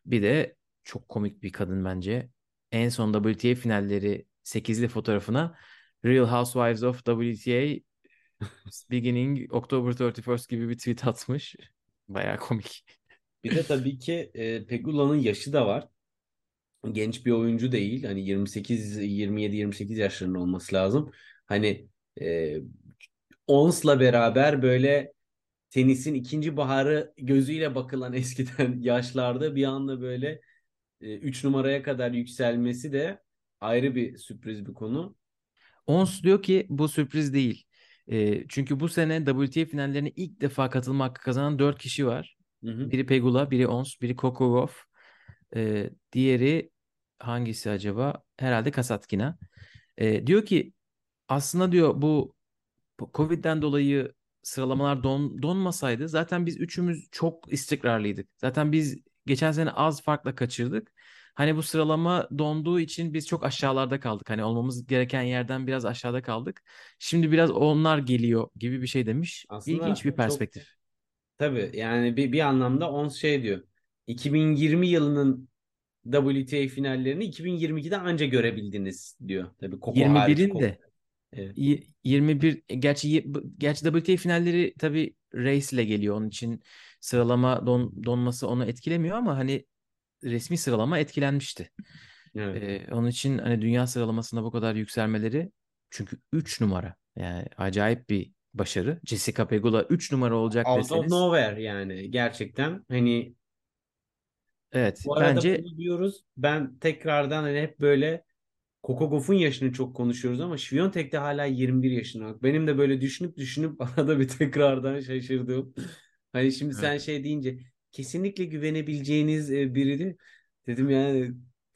Bir de çok komik bir kadın bence. En son WTA finalleri 8'li fotoğrafına Real Housewives of WTA Beginning October 31st gibi bir tweet atmış. Bayağı komik. Bir de tabii ki Pegula'nın yaşı da var. Genç bir oyuncu değil. Hani 27-28 yaşlarında olması lazım. Hani Ons'la beraber böyle tenisin ikinci baharı gözüyle bakılan eskiden yaşlarda bir anda böyle 3 numaraya kadar yükselmesi de ayrı bir sürpriz bir konu. Ons diyor ki bu sürpriz değil. Çünkü bu sene WTA finallerine ilk defa katılma hakkı kazanan 4 kişi var. Hı hı. Biri Pegula, biri Ons, biri Coco Gauff. Diğeri hangisi acaba? Herhalde Kasatkina. Diyor ki aslında diyor bu Covid'den dolayı sıralamalar donmasaydı zaten biz üçümüz çok istikrarlıydık. Zaten biz geçen sene az farkla kaçırdık. Hani bu sıralama donduğu için biz çok aşağılarda kaldık. Hani olmamız gereken yerden biraz aşağıda kaldık. Şimdi biraz onlar geliyor gibi bir şey demiş. Aslında İlginç bir perspektif. Çok... Tabii yani bir anlamda Ons şey diyor. 2020 yılının WTA finallerini 2022'de anca görebildiniz diyor. Tabii 21'in de. Evet. 21 gerçi WTA finalleri tabii race ile geliyor. Onun için sıralama donması onu etkilemiyor ama hani resmi sıralama etkilenmişti. Evet. Onun için hani dünya sıralamasında bu kadar yükselmeleri, çünkü 3 numara yani acayip bir başarı. Jessica Pegula 3 numara olacak out deseniz. Out of nowhere yani gerçekten hani. Evet. Bu arada bence... bunu diyoruz. Ben tekrardan hani hep böyle Coco Gauff'un yaşını çok konuşuyoruz ama Świątek de hala 21 yaşında. Benim de böyle düşünüp arada bir tekrardan şaşırdım. Hani şimdi sen şey deyince kesinlikle güvenebileceğiniz biri dedim yani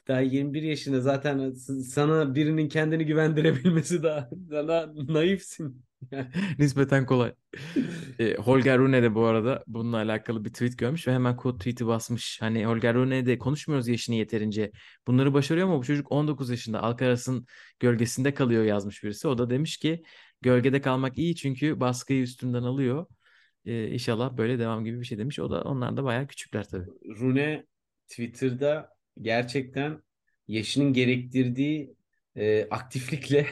daha 21 yaşında zaten sana birinin kendini güvendirebilmesi daha naifsin. Yani. Nispeten kolay. Holger Rune de bu arada bununla alakalı bir tweet görmüş ve hemen kod tweet'i basmış. Hani Holger Rune de konuşmuyoruz yaşını yeterince. Bunları başarıyor ama bu çocuk 19 yaşında. Alcaraz'ın gölgesinde kalıyor yazmış birisi. O da demiş ki gölgede kalmak iyi çünkü baskıyı üstünden alıyor. İnşallah böyle devam gibi bir şey demiş. Onlar da bayağı küçükler tabii. Rune Twitter'da gerçekten yaşının gerektirdiği aktiflikle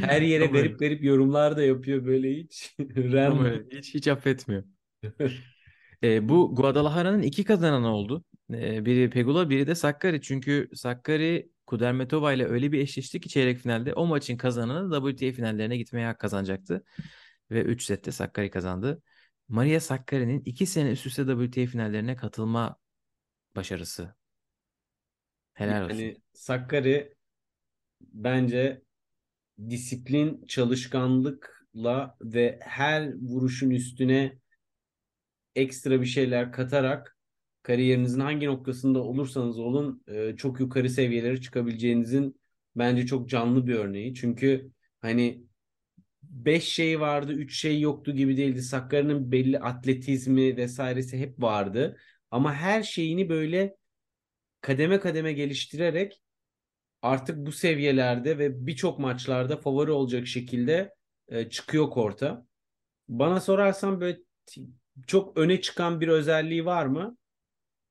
her yere verip yorumlar da yapıyor böyle hiç. hiç affetmiyor. Bu Guadalajara'nın 2 kazananı oldu. Biri Pegula, biri de Sakkari. Çünkü Sakkari Kudermetova ile öyle bir eşleşti ki çeyrek finalde o maçın kazananı WTA finallerine gitmeye hak kazanacaktı. Ve 3 sette Sakkari kazandı. Maria Sakkari'nin 2 sene üst üste WTA finallerine katılma başarısı. Helal olsun. Yani Sakkari bence disiplin, çalışkanlıkla ve her vuruşun üstüne ekstra bir şeyler katarak kariyerinizin hangi noktasında olursanız olun çok yukarı seviyelere çıkabileceğinizin bence çok canlı bir örneği. Çünkü hani 5 şey vardı, 3 şey yoktu gibi değildi. Sakkari'nin belli atletizmi vesairesi hep vardı. Ama her şeyini böyle kademe kademe geliştirerek artık bu seviyelerde ve birçok maçlarda favori olacak şekilde çıkıyor korta. Bana sorarsan böyle çok öne çıkan bir özelliği var mı?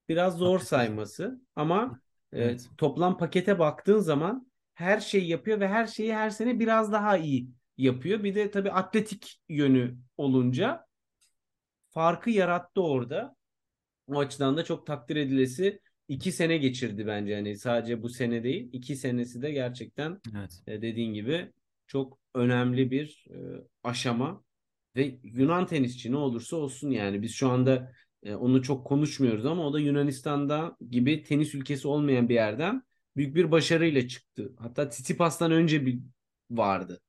Biraz zor sayması ama evet. Toplam pakete baktığın zaman her şeyi yapıyor ve her şeyi her sene biraz daha iyi yapıyor. Bir de tabii atletik yönü olunca farkı yarattı orada. O açıdan da çok takdir edilesi 2 sene geçirdi bence. Yani sadece bu sene değil. 2 senesi de gerçekten evet. Dediğin gibi çok önemli bir aşama. Ve Yunan tenisçi ne olursa olsun yani biz şu anda onu çok konuşmuyoruz ama o da Yunanistan'da gibi tenis ülkesi olmayan bir yerden büyük bir başarıyla çıktı. Hatta Tsitsipas'tan önce bir vardı.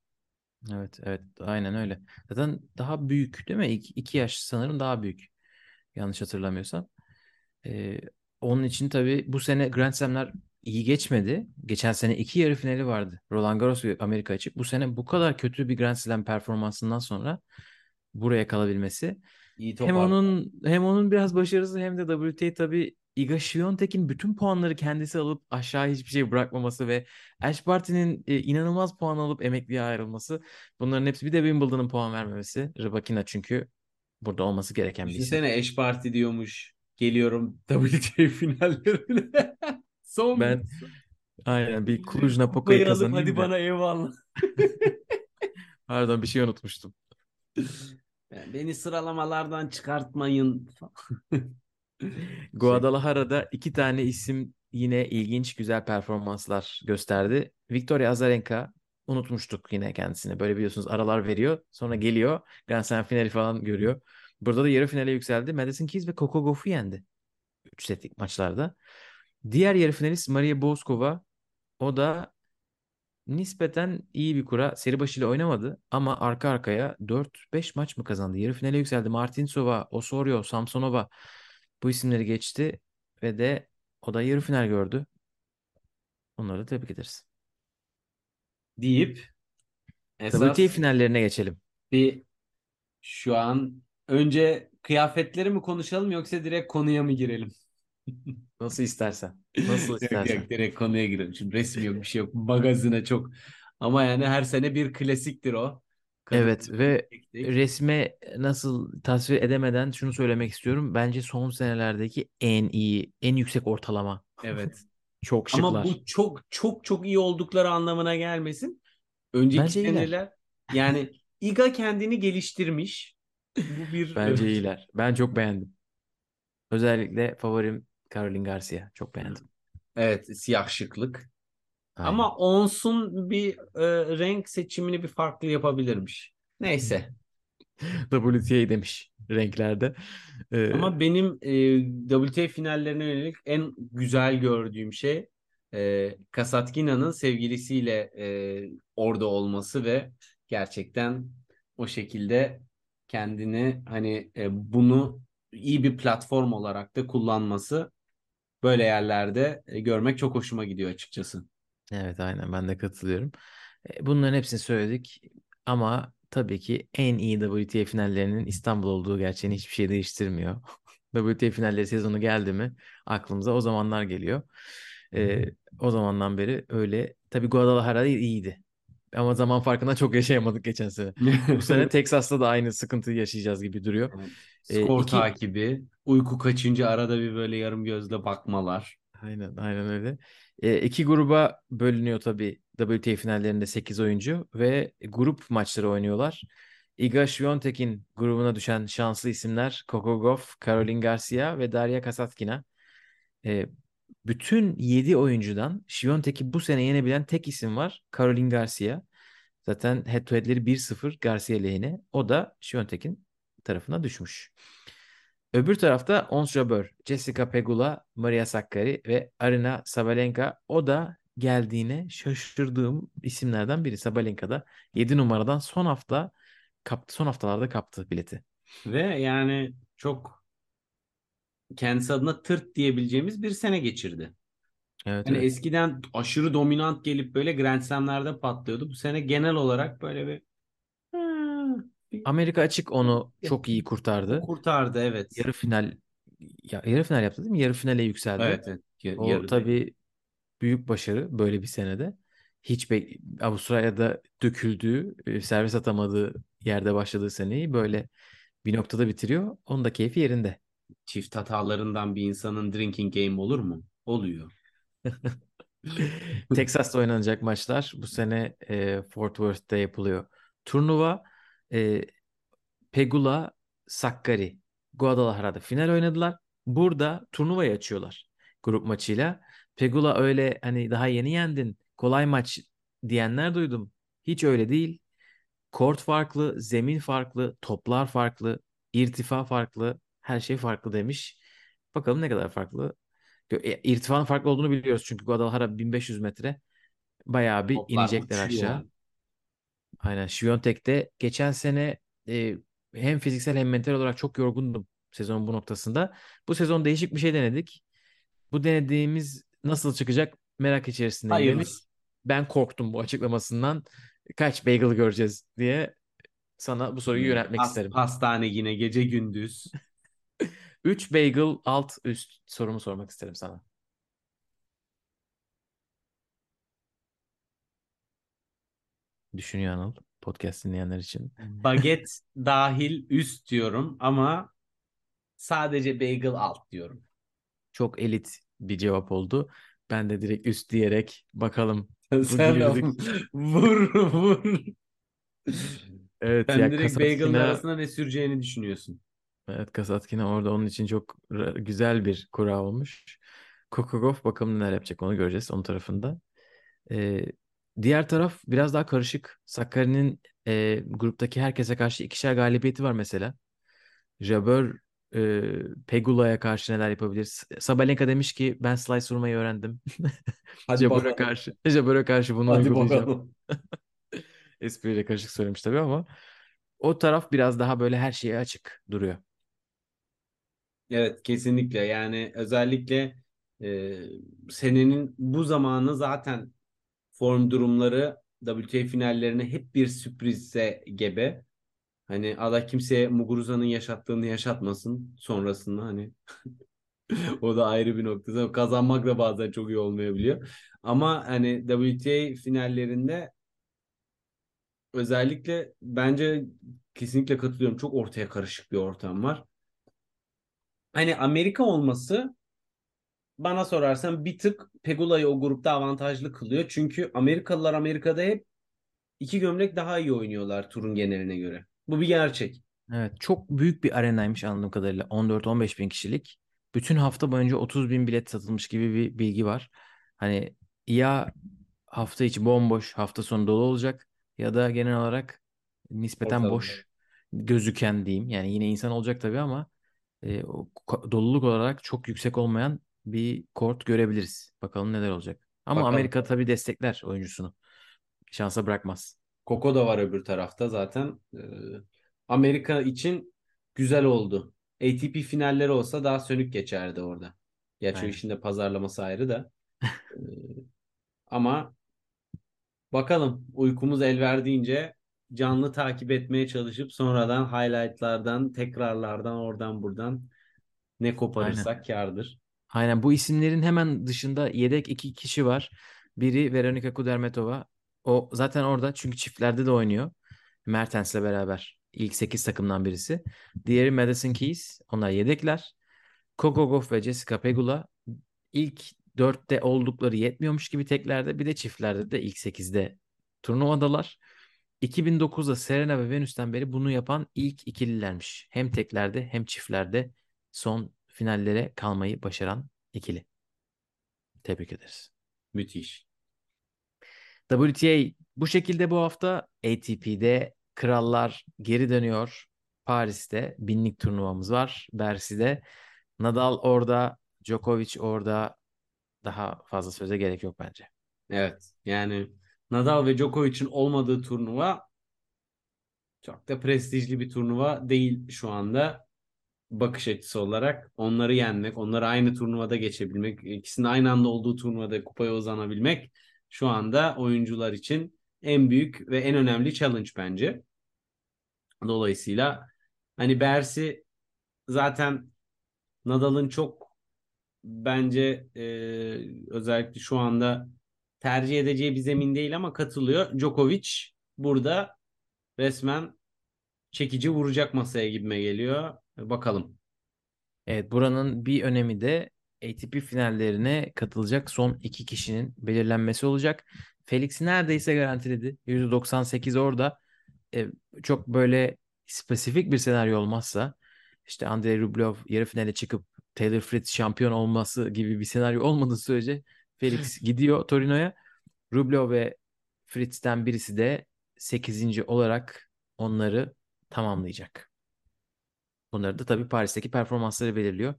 Evet aynen öyle. Zaten daha büyük değil mi? 2 yaş sanırım daha büyük. Yanlış hatırlamıyorsam. Onun için tabii bu sene Grand Slam'ler iyi geçmedi. Geçen sene 2 yarı finali vardı. Roland Garros ve Amerika Açık. Bu sene bu kadar kötü bir Grand Slam performansından sonra buraya kalabilmesi. Hem onun biraz başarısı hem de WTA tabii Iga Świątek'in bütün puanları kendisi alıp aşağı hiçbir şey bırakmaması ve Ash Barty'nin inanılmaz puan alıp emekliye ayrılması. Bunların hepsi, bir de Wimbledon'ın puan vermemesi. Rybakina çünkü burada olması gereken bir şey. Sene Ash Barty diyormuş. Geliyorum WTA finallerine. Son ben aynen bir Cluj Napoca'yı kazanayım. Hadi bana eyvallah. Pardon, bir şey unutmuştum. Beni sıralamalardan çıkartmayın. Guadalajara'da 2 tane isim yine ilginç, güzel performanslar gösterdi. Victoria Azarenka, unutmuştuk yine kendisini. Böyle biliyorsunuz aralar veriyor. Sonra geliyor. Grand Slam finali falan görüyor. Burada da yarı finale yükseldi. Madison Keys ve Coco Gauff'u yendi. 3 setlik maçlarda. Diğer yarı finalist Maria Bozkova. O da nispeten iyi bir kura. Seri başıyla oynamadı ama arka arkaya 4-5 maç mı kazandı? Yarı finale yükseldi. Martinsova, Osorio, Samsonova, bu isimleri geçti ve de o da yarı final gördü. Onları da tebrik ederiz. Deyip WTA finallerine geçelim. Şu an önce kıyafetleri mi konuşalım yoksa direkt konuya mı girelim? Nasıl istersen. direkt konuya girelim. Şimdi resim yok, bir şey yok. Magazine çok. Ama yani her sene bir klasiktir o. Evet ve resme nasıl tasvir edemeden şunu söylemek istiyorum. Bence son senelerdeki en iyi, en yüksek ortalama. Evet. Çok şıklar. Ama bu çok iyi oldukları anlamına gelmesin. Önceki seneler yani Iga kendini geliştirmiş. Bu bir bence iyiler. Ben çok beğendim. Özellikle favorim Caroline Garcia. Çok beğendim. Evet, siyah şıklık. Aynen. Ama Ons'un bir renk seçimini bir farklı yapabilirmiş. Neyse. WTA demiş renklerde. Ama benim WTA finallerine yönelik en güzel gördüğüm şey Kasatkina'nın sevgilisiyle orada olması ve gerçekten o şekilde kendini hani bunu iyi bir platform olarak da kullanması, böyle yerlerde görmek çok hoşuma gidiyor açıkçası. Evet, aynen, ben de katılıyorum. Bunların hepsini söyledik ama tabii ki en iyi WTA finallerinin İstanbul olduğu gerçeğini hiçbir şey değiştirmiyor. WTA finalleri sezonu geldi mi aklımıza o zamanlar geliyor. O zamandan beri öyle. Tabii Guadalajara iyiydi. Ama zaman farkında çok yaşayamadık geçen sene. Bu sene Texas'ta da aynı sıkıntıyı yaşayacağız gibi duruyor. Evet. Skor takibi, uyku kaçınca arada bir böyle yarım gözle bakmalar. Aynen öyle. 2 gruba bölünüyor tabii. WTA finallerinde 8 oyuncu ve grup maçları oynuyorlar. Iga Świątek'in grubuna düşen şanslı isimler Coco Gauff, Caroline Garcia ve Daria Kasatkina. Bütün 7 oyuncudan Świątek'i bu sene yenebilen tek isim var. Caroline Garcia. Zaten head to head'leri 1-0 Garcia lehine. O da Świątek'in tarafına düşmüş. Öbür tarafta Ons Jabeur, Jessica Pegula, Maria Sakkari ve Arina Sabalenka. O da geldiğine şaşırdığım isimlerden biri. Sabalenka da 7 numaradan son haftalarda kaptı bileti. Ve yani çok kendisi adına tırt diyebileceğimiz bir sene geçirdi. Evet, yani evet. Eskiden aşırı dominant gelip böyle Grand Slam'lerde patlıyordu. Bu sene genel olarak böyle bir Amerika Açık onu çok iyi kurtardı. Kurtardı, evet. Yarı final yaptı değil mi? Yarı finale yükseldi. Evet. O tabii büyük başarı böyle bir senede. Hiç Avustralya'da döküldüğü, servis atamadığı yerde başladığı seneyi böyle bir noktada bitiriyor. Onun da keyfi yerinde. Çift hatalarından bir insanın drinking game olur mu? Oluyor. Texas'ta oynanacak maçlar bu sene Fort Worth'te yapılıyor. Turnuva Pegula, Sakkari, Guadalajara'da final oynadılar. Burada turnuvayı açıyorlar grup maçıyla. Pegula öyle hani daha yeni yendin, kolay maç diyenler duydum. Hiç öyle değil. Kort farklı, zemin farklı, toplar farklı, irtifa farklı, her şey farklı demiş. Bakalım ne kadar farklı. İrtifanın farklı olduğunu biliyoruz çünkü Guadalajara 1500 metre. Bayağı bir toplar inecekler aşağı. Yani. Aynen. Świątek'te geçen sene hem fiziksel hem mental olarak çok yorgundum sezonun bu noktasında. Bu sezon değişik bir şey denedik. Bu denediğimiz nasıl çıkacak merak içerisindeyim demiş. Ben korktum bu açıklamasından. Kaç bagel göreceğiz diye sana bu soruyu yöneltmek isterim. Hastane yine gece gündüz. 3 bagel alt üst sorumu sormak isterim sana. Düşünüyor Anıl. Podcast dinleyenler için. Baget dahil üst diyorum ama sadece bagel alt diyorum. Çok elit bir cevap oldu. Ben de direkt üst diyerek bakalım. Vur. Evet, sen direkt Kasatkina... bagel'ın arasına ne süreceğini düşünüyorsun. Evet, Kasatkina orada onun için çok güzel bir kura olmuş. Coco Gauff bakalım neler yapacak, onu göreceğiz onun tarafında. Diğer taraf biraz daha karışık. Sakkari'nin gruptaki herkese karşı ikişer galibiyeti var mesela. Jabeur Pegula'ya karşı neler yapabilir? Sabalenka demiş ki ben slice vurmayı öğrendim. Jabeur'a karşı bunu hadi uygulayacağım. Espriyle karışık söylemiş tabii ama o taraf biraz daha böyle her şeye açık duruyor. Evet, kesinlikle. Yani özellikle senenin bu zamanı zaten form durumları WTA finallerine hep bir sürprize gebe. Hani Allah kimseye Muguruza'nın yaşattığını yaşatmasın sonrasında hani. O da ayrı bir nokta. Kazanmak da bazen çok iyi olmayabiliyor. Ama hani WTA finallerinde özellikle bence kesinlikle katılıyorum. Çok ortaya karışık bir ortam var. Hani Amerika olması bana sorarsan bir tık Pegula'yı o grupta avantajlı kılıyor. Çünkü Amerikalılar Amerika'da hep iki gömlek daha iyi oynuyorlar turun geneline göre. Bu bir gerçek. Evet, çok büyük bir arenaymış anladığım kadarıyla. 14-15 bin kişilik. Bütün hafta boyunca 30 bin bilet satılmış gibi bir bilgi var. Hani ya hafta içi bomboş, hafta sonu dolu olacak ya da genel olarak nispeten ortalık boş gözüken diyeyim. Yani yine insan olacak tabii ama doluluk olarak çok yüksek olmayan bir kort görebiliriz. Bakalım neler olacak. Ama bakalım. Amerika tabii destekler oyuncusunu. Şansa bırakmaz. Coco da var öbür tarafta zaten. Amerika için güzel oldu. ATP finalleri olsa daha sönük geçerdi orada. Gerçi o işin de pazarlaması ayrı da. Ama bakalım, uykumuz el verdiğince canlı takip etmeye çalışıp sonradan highlightlardan, tekrarlardan, oradan buradan ne koparırsak kârdır. Aynen, bu isimlerin hemen dışında yedek iki kişi var. Biri Veronika Kudermetova. O zaten orada çünkü çiftlerde de oynuyor. Mertens'le beraber ilk 8 takımdan birisi. Diğeri Madison Keys. Onlar yedekler. Coco Gauff ve Jessica Pegula ilk 4'te oldukları yetmiyormuş gibi teklerde, bir de çiftlerde de ilk 8'de turnuvadalar. 2009'da Serena ve Venus'ten beri bunu yapan ilk ikililermiş. Hem teklerde hem çiftlerde son finallere kalmayı başaran ikili. Tebrik ederiz. Müthiş. WTA bu şekilde bu hafta. ATP'de krallar geri dönüyor. Paris'te 1000'lik turnuvamız var. Bercy'de. Nadal orada, Djokovic orada. Daha fazla söze gerek yok bence. Evet, yani Nadal ve Djokovic'in olmadığı turnuva çok da prestijli bir turnuva değil şu anda. Bakış açısı olarak onları yenmek, onları aynı turnuvada geçebilmek, ikisinin aynı anda olduğu turnuvada kupaya uzanabilmek şu anda oyuncular için en büyük ve en önemli challenge bence. Dolayısıyla hani Bercy zaten Nadal'ın çok bence özellikle şu anda tercih edeceği bir zemin değil ama katılıyor. Djokovic burada resmen çekici vuracak masaya gibime geliyor. Bakalım. Evet, buranın bir önemi de ATP finallerine katılacak son iki kişinin belirlenmesi olacak. Felix neredeyse garantiledi. %98 orada. Çok böyle spesifik bir senaryo olmazsa, işte Andrei Rublev yarı finale çıkıp Taylor Fritz şampiyon olması gibi bir senaryo olmadığı sürece Felix gidiyor Torino'ya. Rublev ve Fritz'ten birisi de 8. olarak onları tamamlayacak. Bunları da tabii Paris'teki performansları belirliyor.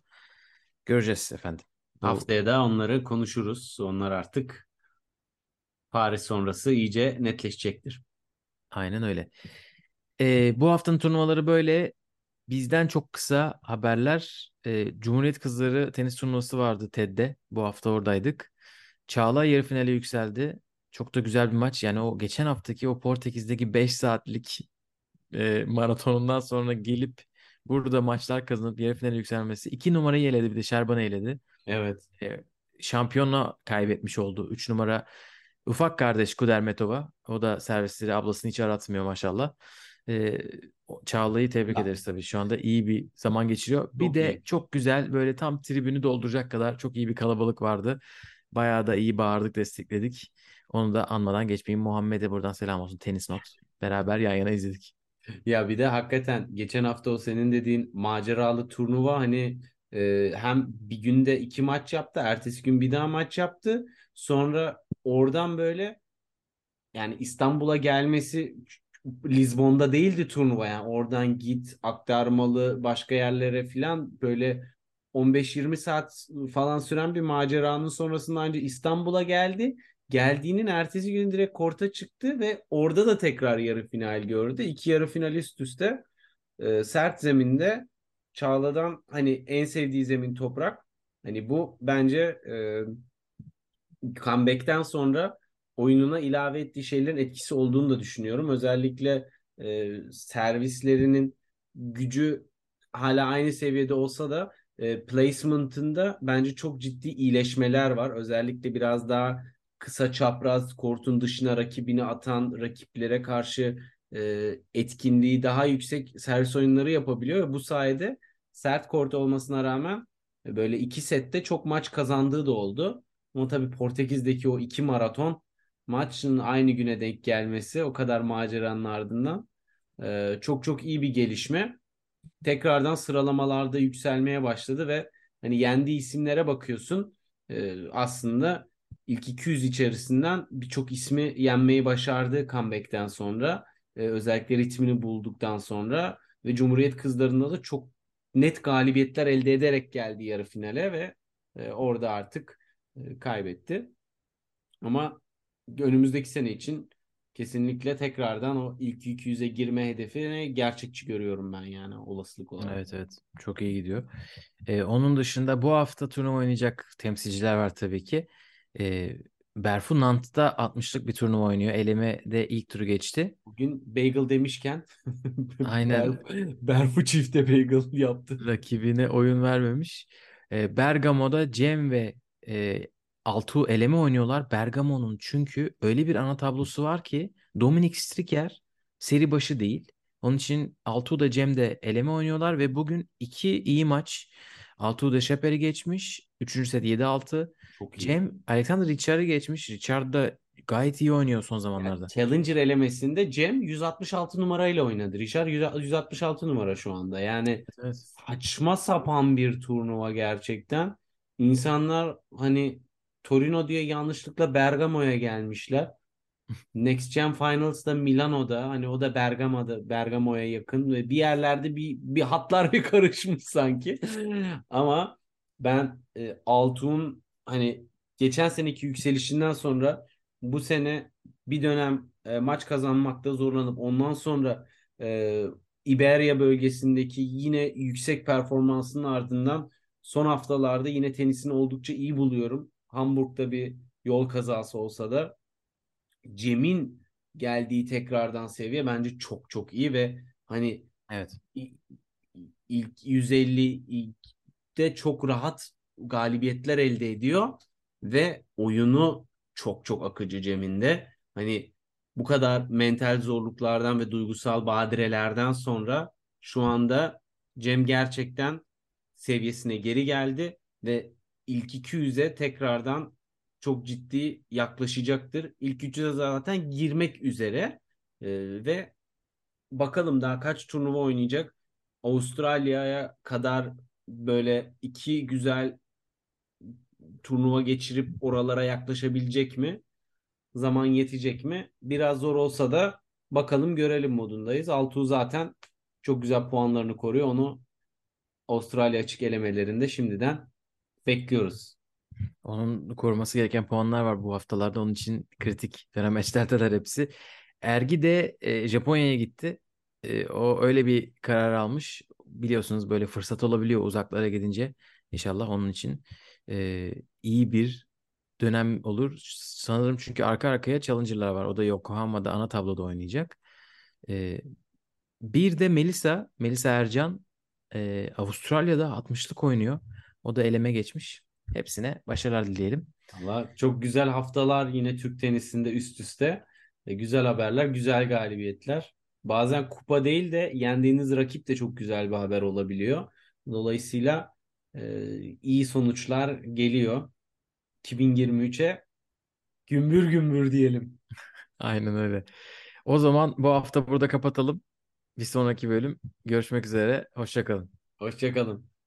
Göreceğiz efendim. Haftaya da onları konuşuruz. Onlar artık Paris sonrası iyice netleşecektir. Aynen öyle. Bu haftanın turnuvaları böyle. Bizden çok kısa haberler. Cumhuriyet Kızları Tenis Turnuvası vardı TED'de. Bu hafta oradaydık. Çağlay yarı finale yükseldi. Çok da güzel bir maç. Yani o geçen haftaki o Portekiz'deki 5 saatlik maratonundan sonra gelip burada maçlar kazanıp yarı finale yükselmesi. 2 numarayı eledi, bir de Şerban'ı eledi. Evet. Şampiyonla kaybetmiş oldu. 3 numara ufak kardeş Kudermetova. O da servisleri ablasını hiç aratmıyor maşallah. Çağla'yı tebrik ederiz tabii. Şu anda iyi bir zaman geçiriyor. Bir çok de iyi. Çok güzel böyle tam tribünü dolduracak kadar çok iyi bir kalabalık vardı. Bayağı da iyi bağırdık, destekledik. Onu da anmadan geçmeyeyim. Muhammed'e buradan selam olsun. Tenis Not. Beraber yan yana izledik. Ya bir de hakikaten geçen hafta o senin dediğin maceralı turnuva hani hem bir günde 2 maç yaptı. Ertesi gün bir daha maç yaptı. Sonra oradan böyle yani İstanbul'a gelmesi, Lizbon'da değildi turnuva yani. Oradan git aktarmalı başka yerlere filan böyle 15-20 saat falan süren bir maceranın sonrasında önce İstanbul'a geldi. Geldiğinin ertesi günü direkt korta çıktı ve orada da tekrar yarı final gördü. 2 yarı final üst üste sert zeminde. Çağla'dan hani en sevdiği zemin toprak. Hani bu bence comeback'ten sonra oyununa ilave ettiği şeylerin etkisi olduğunu da düşünüyorum. Özellikle servislerinin gücü hala aynı seviyede olsa da placement'ında bence çok ciddi iyileşmeler var. Özellikle biraz daha kısa çapraz kortun dışına rakibini atan rakiplere karşı etkinliği daha yüksek servis oyunları yapabiliyor ve bu sayede sert kort olmasına rağmen böyle 2 sette çok maç kazandığı da oldu. Ama tabii Portekiz'deki o 2 maraton maçın aynı güne denk gelmesi, o kadar maceranın ardından çok çok iyi bir gelişme. Tekrardan sıralamalarda yükselmeye başladı ve hani yendiği isimlere bakıyorsun aslında ilk 200 içerisinden birçok ismi yenmeyi başardı comeback'ten sonra. Özellikle ritmini bulduktan sonra ve Cumhuriyet Kızları'nda da çok net galibiyetler elde ederek geldi yarı finale ve orada artık kaybetti. Ama önümüzdeki sene için kesinlikle tekrardan o ilk 200'e girme hedefini gerçekçi görüyorum ben yani olasılık olarak. Evet çok iyi gidiyor. Onun dışında bu hafta turnuva oynayacak temsilciler var tabii ki. Berfu Nant'ta 60'lık bir turnuva oynuyor. Eleme'de ilk turu geçti. Bugün bagel demişken aynen. Berfu çifte bagel yaptı. Rakibine oyun vermemiş. Bergamo'da Cem ve Altuğ eleme oynuyorlar. Bergamo'nun çünkü öyle bir ana tablosu var ki Dominic Stricker seri başı değil. Onun için Altuğ da Cem de eleme oynuyorlar ve bugün 2 iyi maç. Altuğ da Şeper'i geçmiş. 3. set 7-6. Cem Alexander Richard'ı geçmiş. Richard da gayet iyi oynuyor son zamanlarda. Yani Challenger elemesinde Cem 166 numarayla oynadı. Richard 166 numara şu anda. Yani evet. Saçma sapan bir turnuva gerçekten. İnsanlar hani Torino diye yanlışlıkla Bergamo'ya gelmişler. Next Gen Finals'da Milano'da hani o da Bergamo'ya yakın ve bir yerlerde bir hatlar bir karışmış sanki. Ama ben Altuğ'un hani geçen seneki yükselişinden sonra bu sene bir dönem maç kazanmakta zorlanıp ondan sonra İberya bölgesindeki yine yüksek performansının ardından son haftalarda yine tenisini oldukça iyi buluyorum. Hamburg'da bir yol kazası olsa da Cem'in geldiği tekrardan seviye bence çok çok iyi ve hani evet. ilk 150 de çok rahat galibiyetler elde ediyor ve oyunu çok çok akıcı Cem'in de. Hani bu kadar mental zorluklardan ve duygusal badirelerden sonra şu anda Cem gerçekten seviyesine geri geldi ve ilk 200'e tekrardan çok ciddi yaklaşacaktır. İlk 300'e zaten girmek üzere ve bakalım daha kaç turnuva oynayacak. Avustralya'ya kadar böyle 2 güzel turnuva geçirip oralara yaklaşabilecek mi? Zaman yetecek mi? Biraz zor olsa da bakalım görelim modundayız. Altuğ zaten çok güzel puanlarını koruyor. Onu Avustralya açık elemelerinde şimdiden bekliyoruz. Onun koruması gereken puanlar var bu haftalarda. Onun için kritik dönem maçlardalar hepsi. Ergi de Japonya'ya gitti. O öyle bir karar almış. Biliyorsunuz böyle fırsat olabiliyor uzaklara gidince. İnşallah onun için iyi bir dönem olur. Sanırım çünkü arka arkaya challenger'lar var. O da Yokohama'da ana tabloda oynayacak. Bir de Melisa Ercan Avustralya'da 60'lık oynuyor. O da eleme geçmiş. Hepsine başarılar dileyelim. Vallahi çok güzel haftalar yine Türk tenisinde üst üste. Güzel haberler, güzel galibiyetler. Bazen kupa değil de yendiğiniz rakip de çok güzel bir haber olabiliyor. Dolayısıyla iyi sonuçlar geliyor. 2023'e gümbür gümbür diyelim. Aynen öyle. O zaman bu hafta burada kapatalım. Bir sonraki bölüm görüşmek üzere. Hoşça kalın. Hoşça kalın.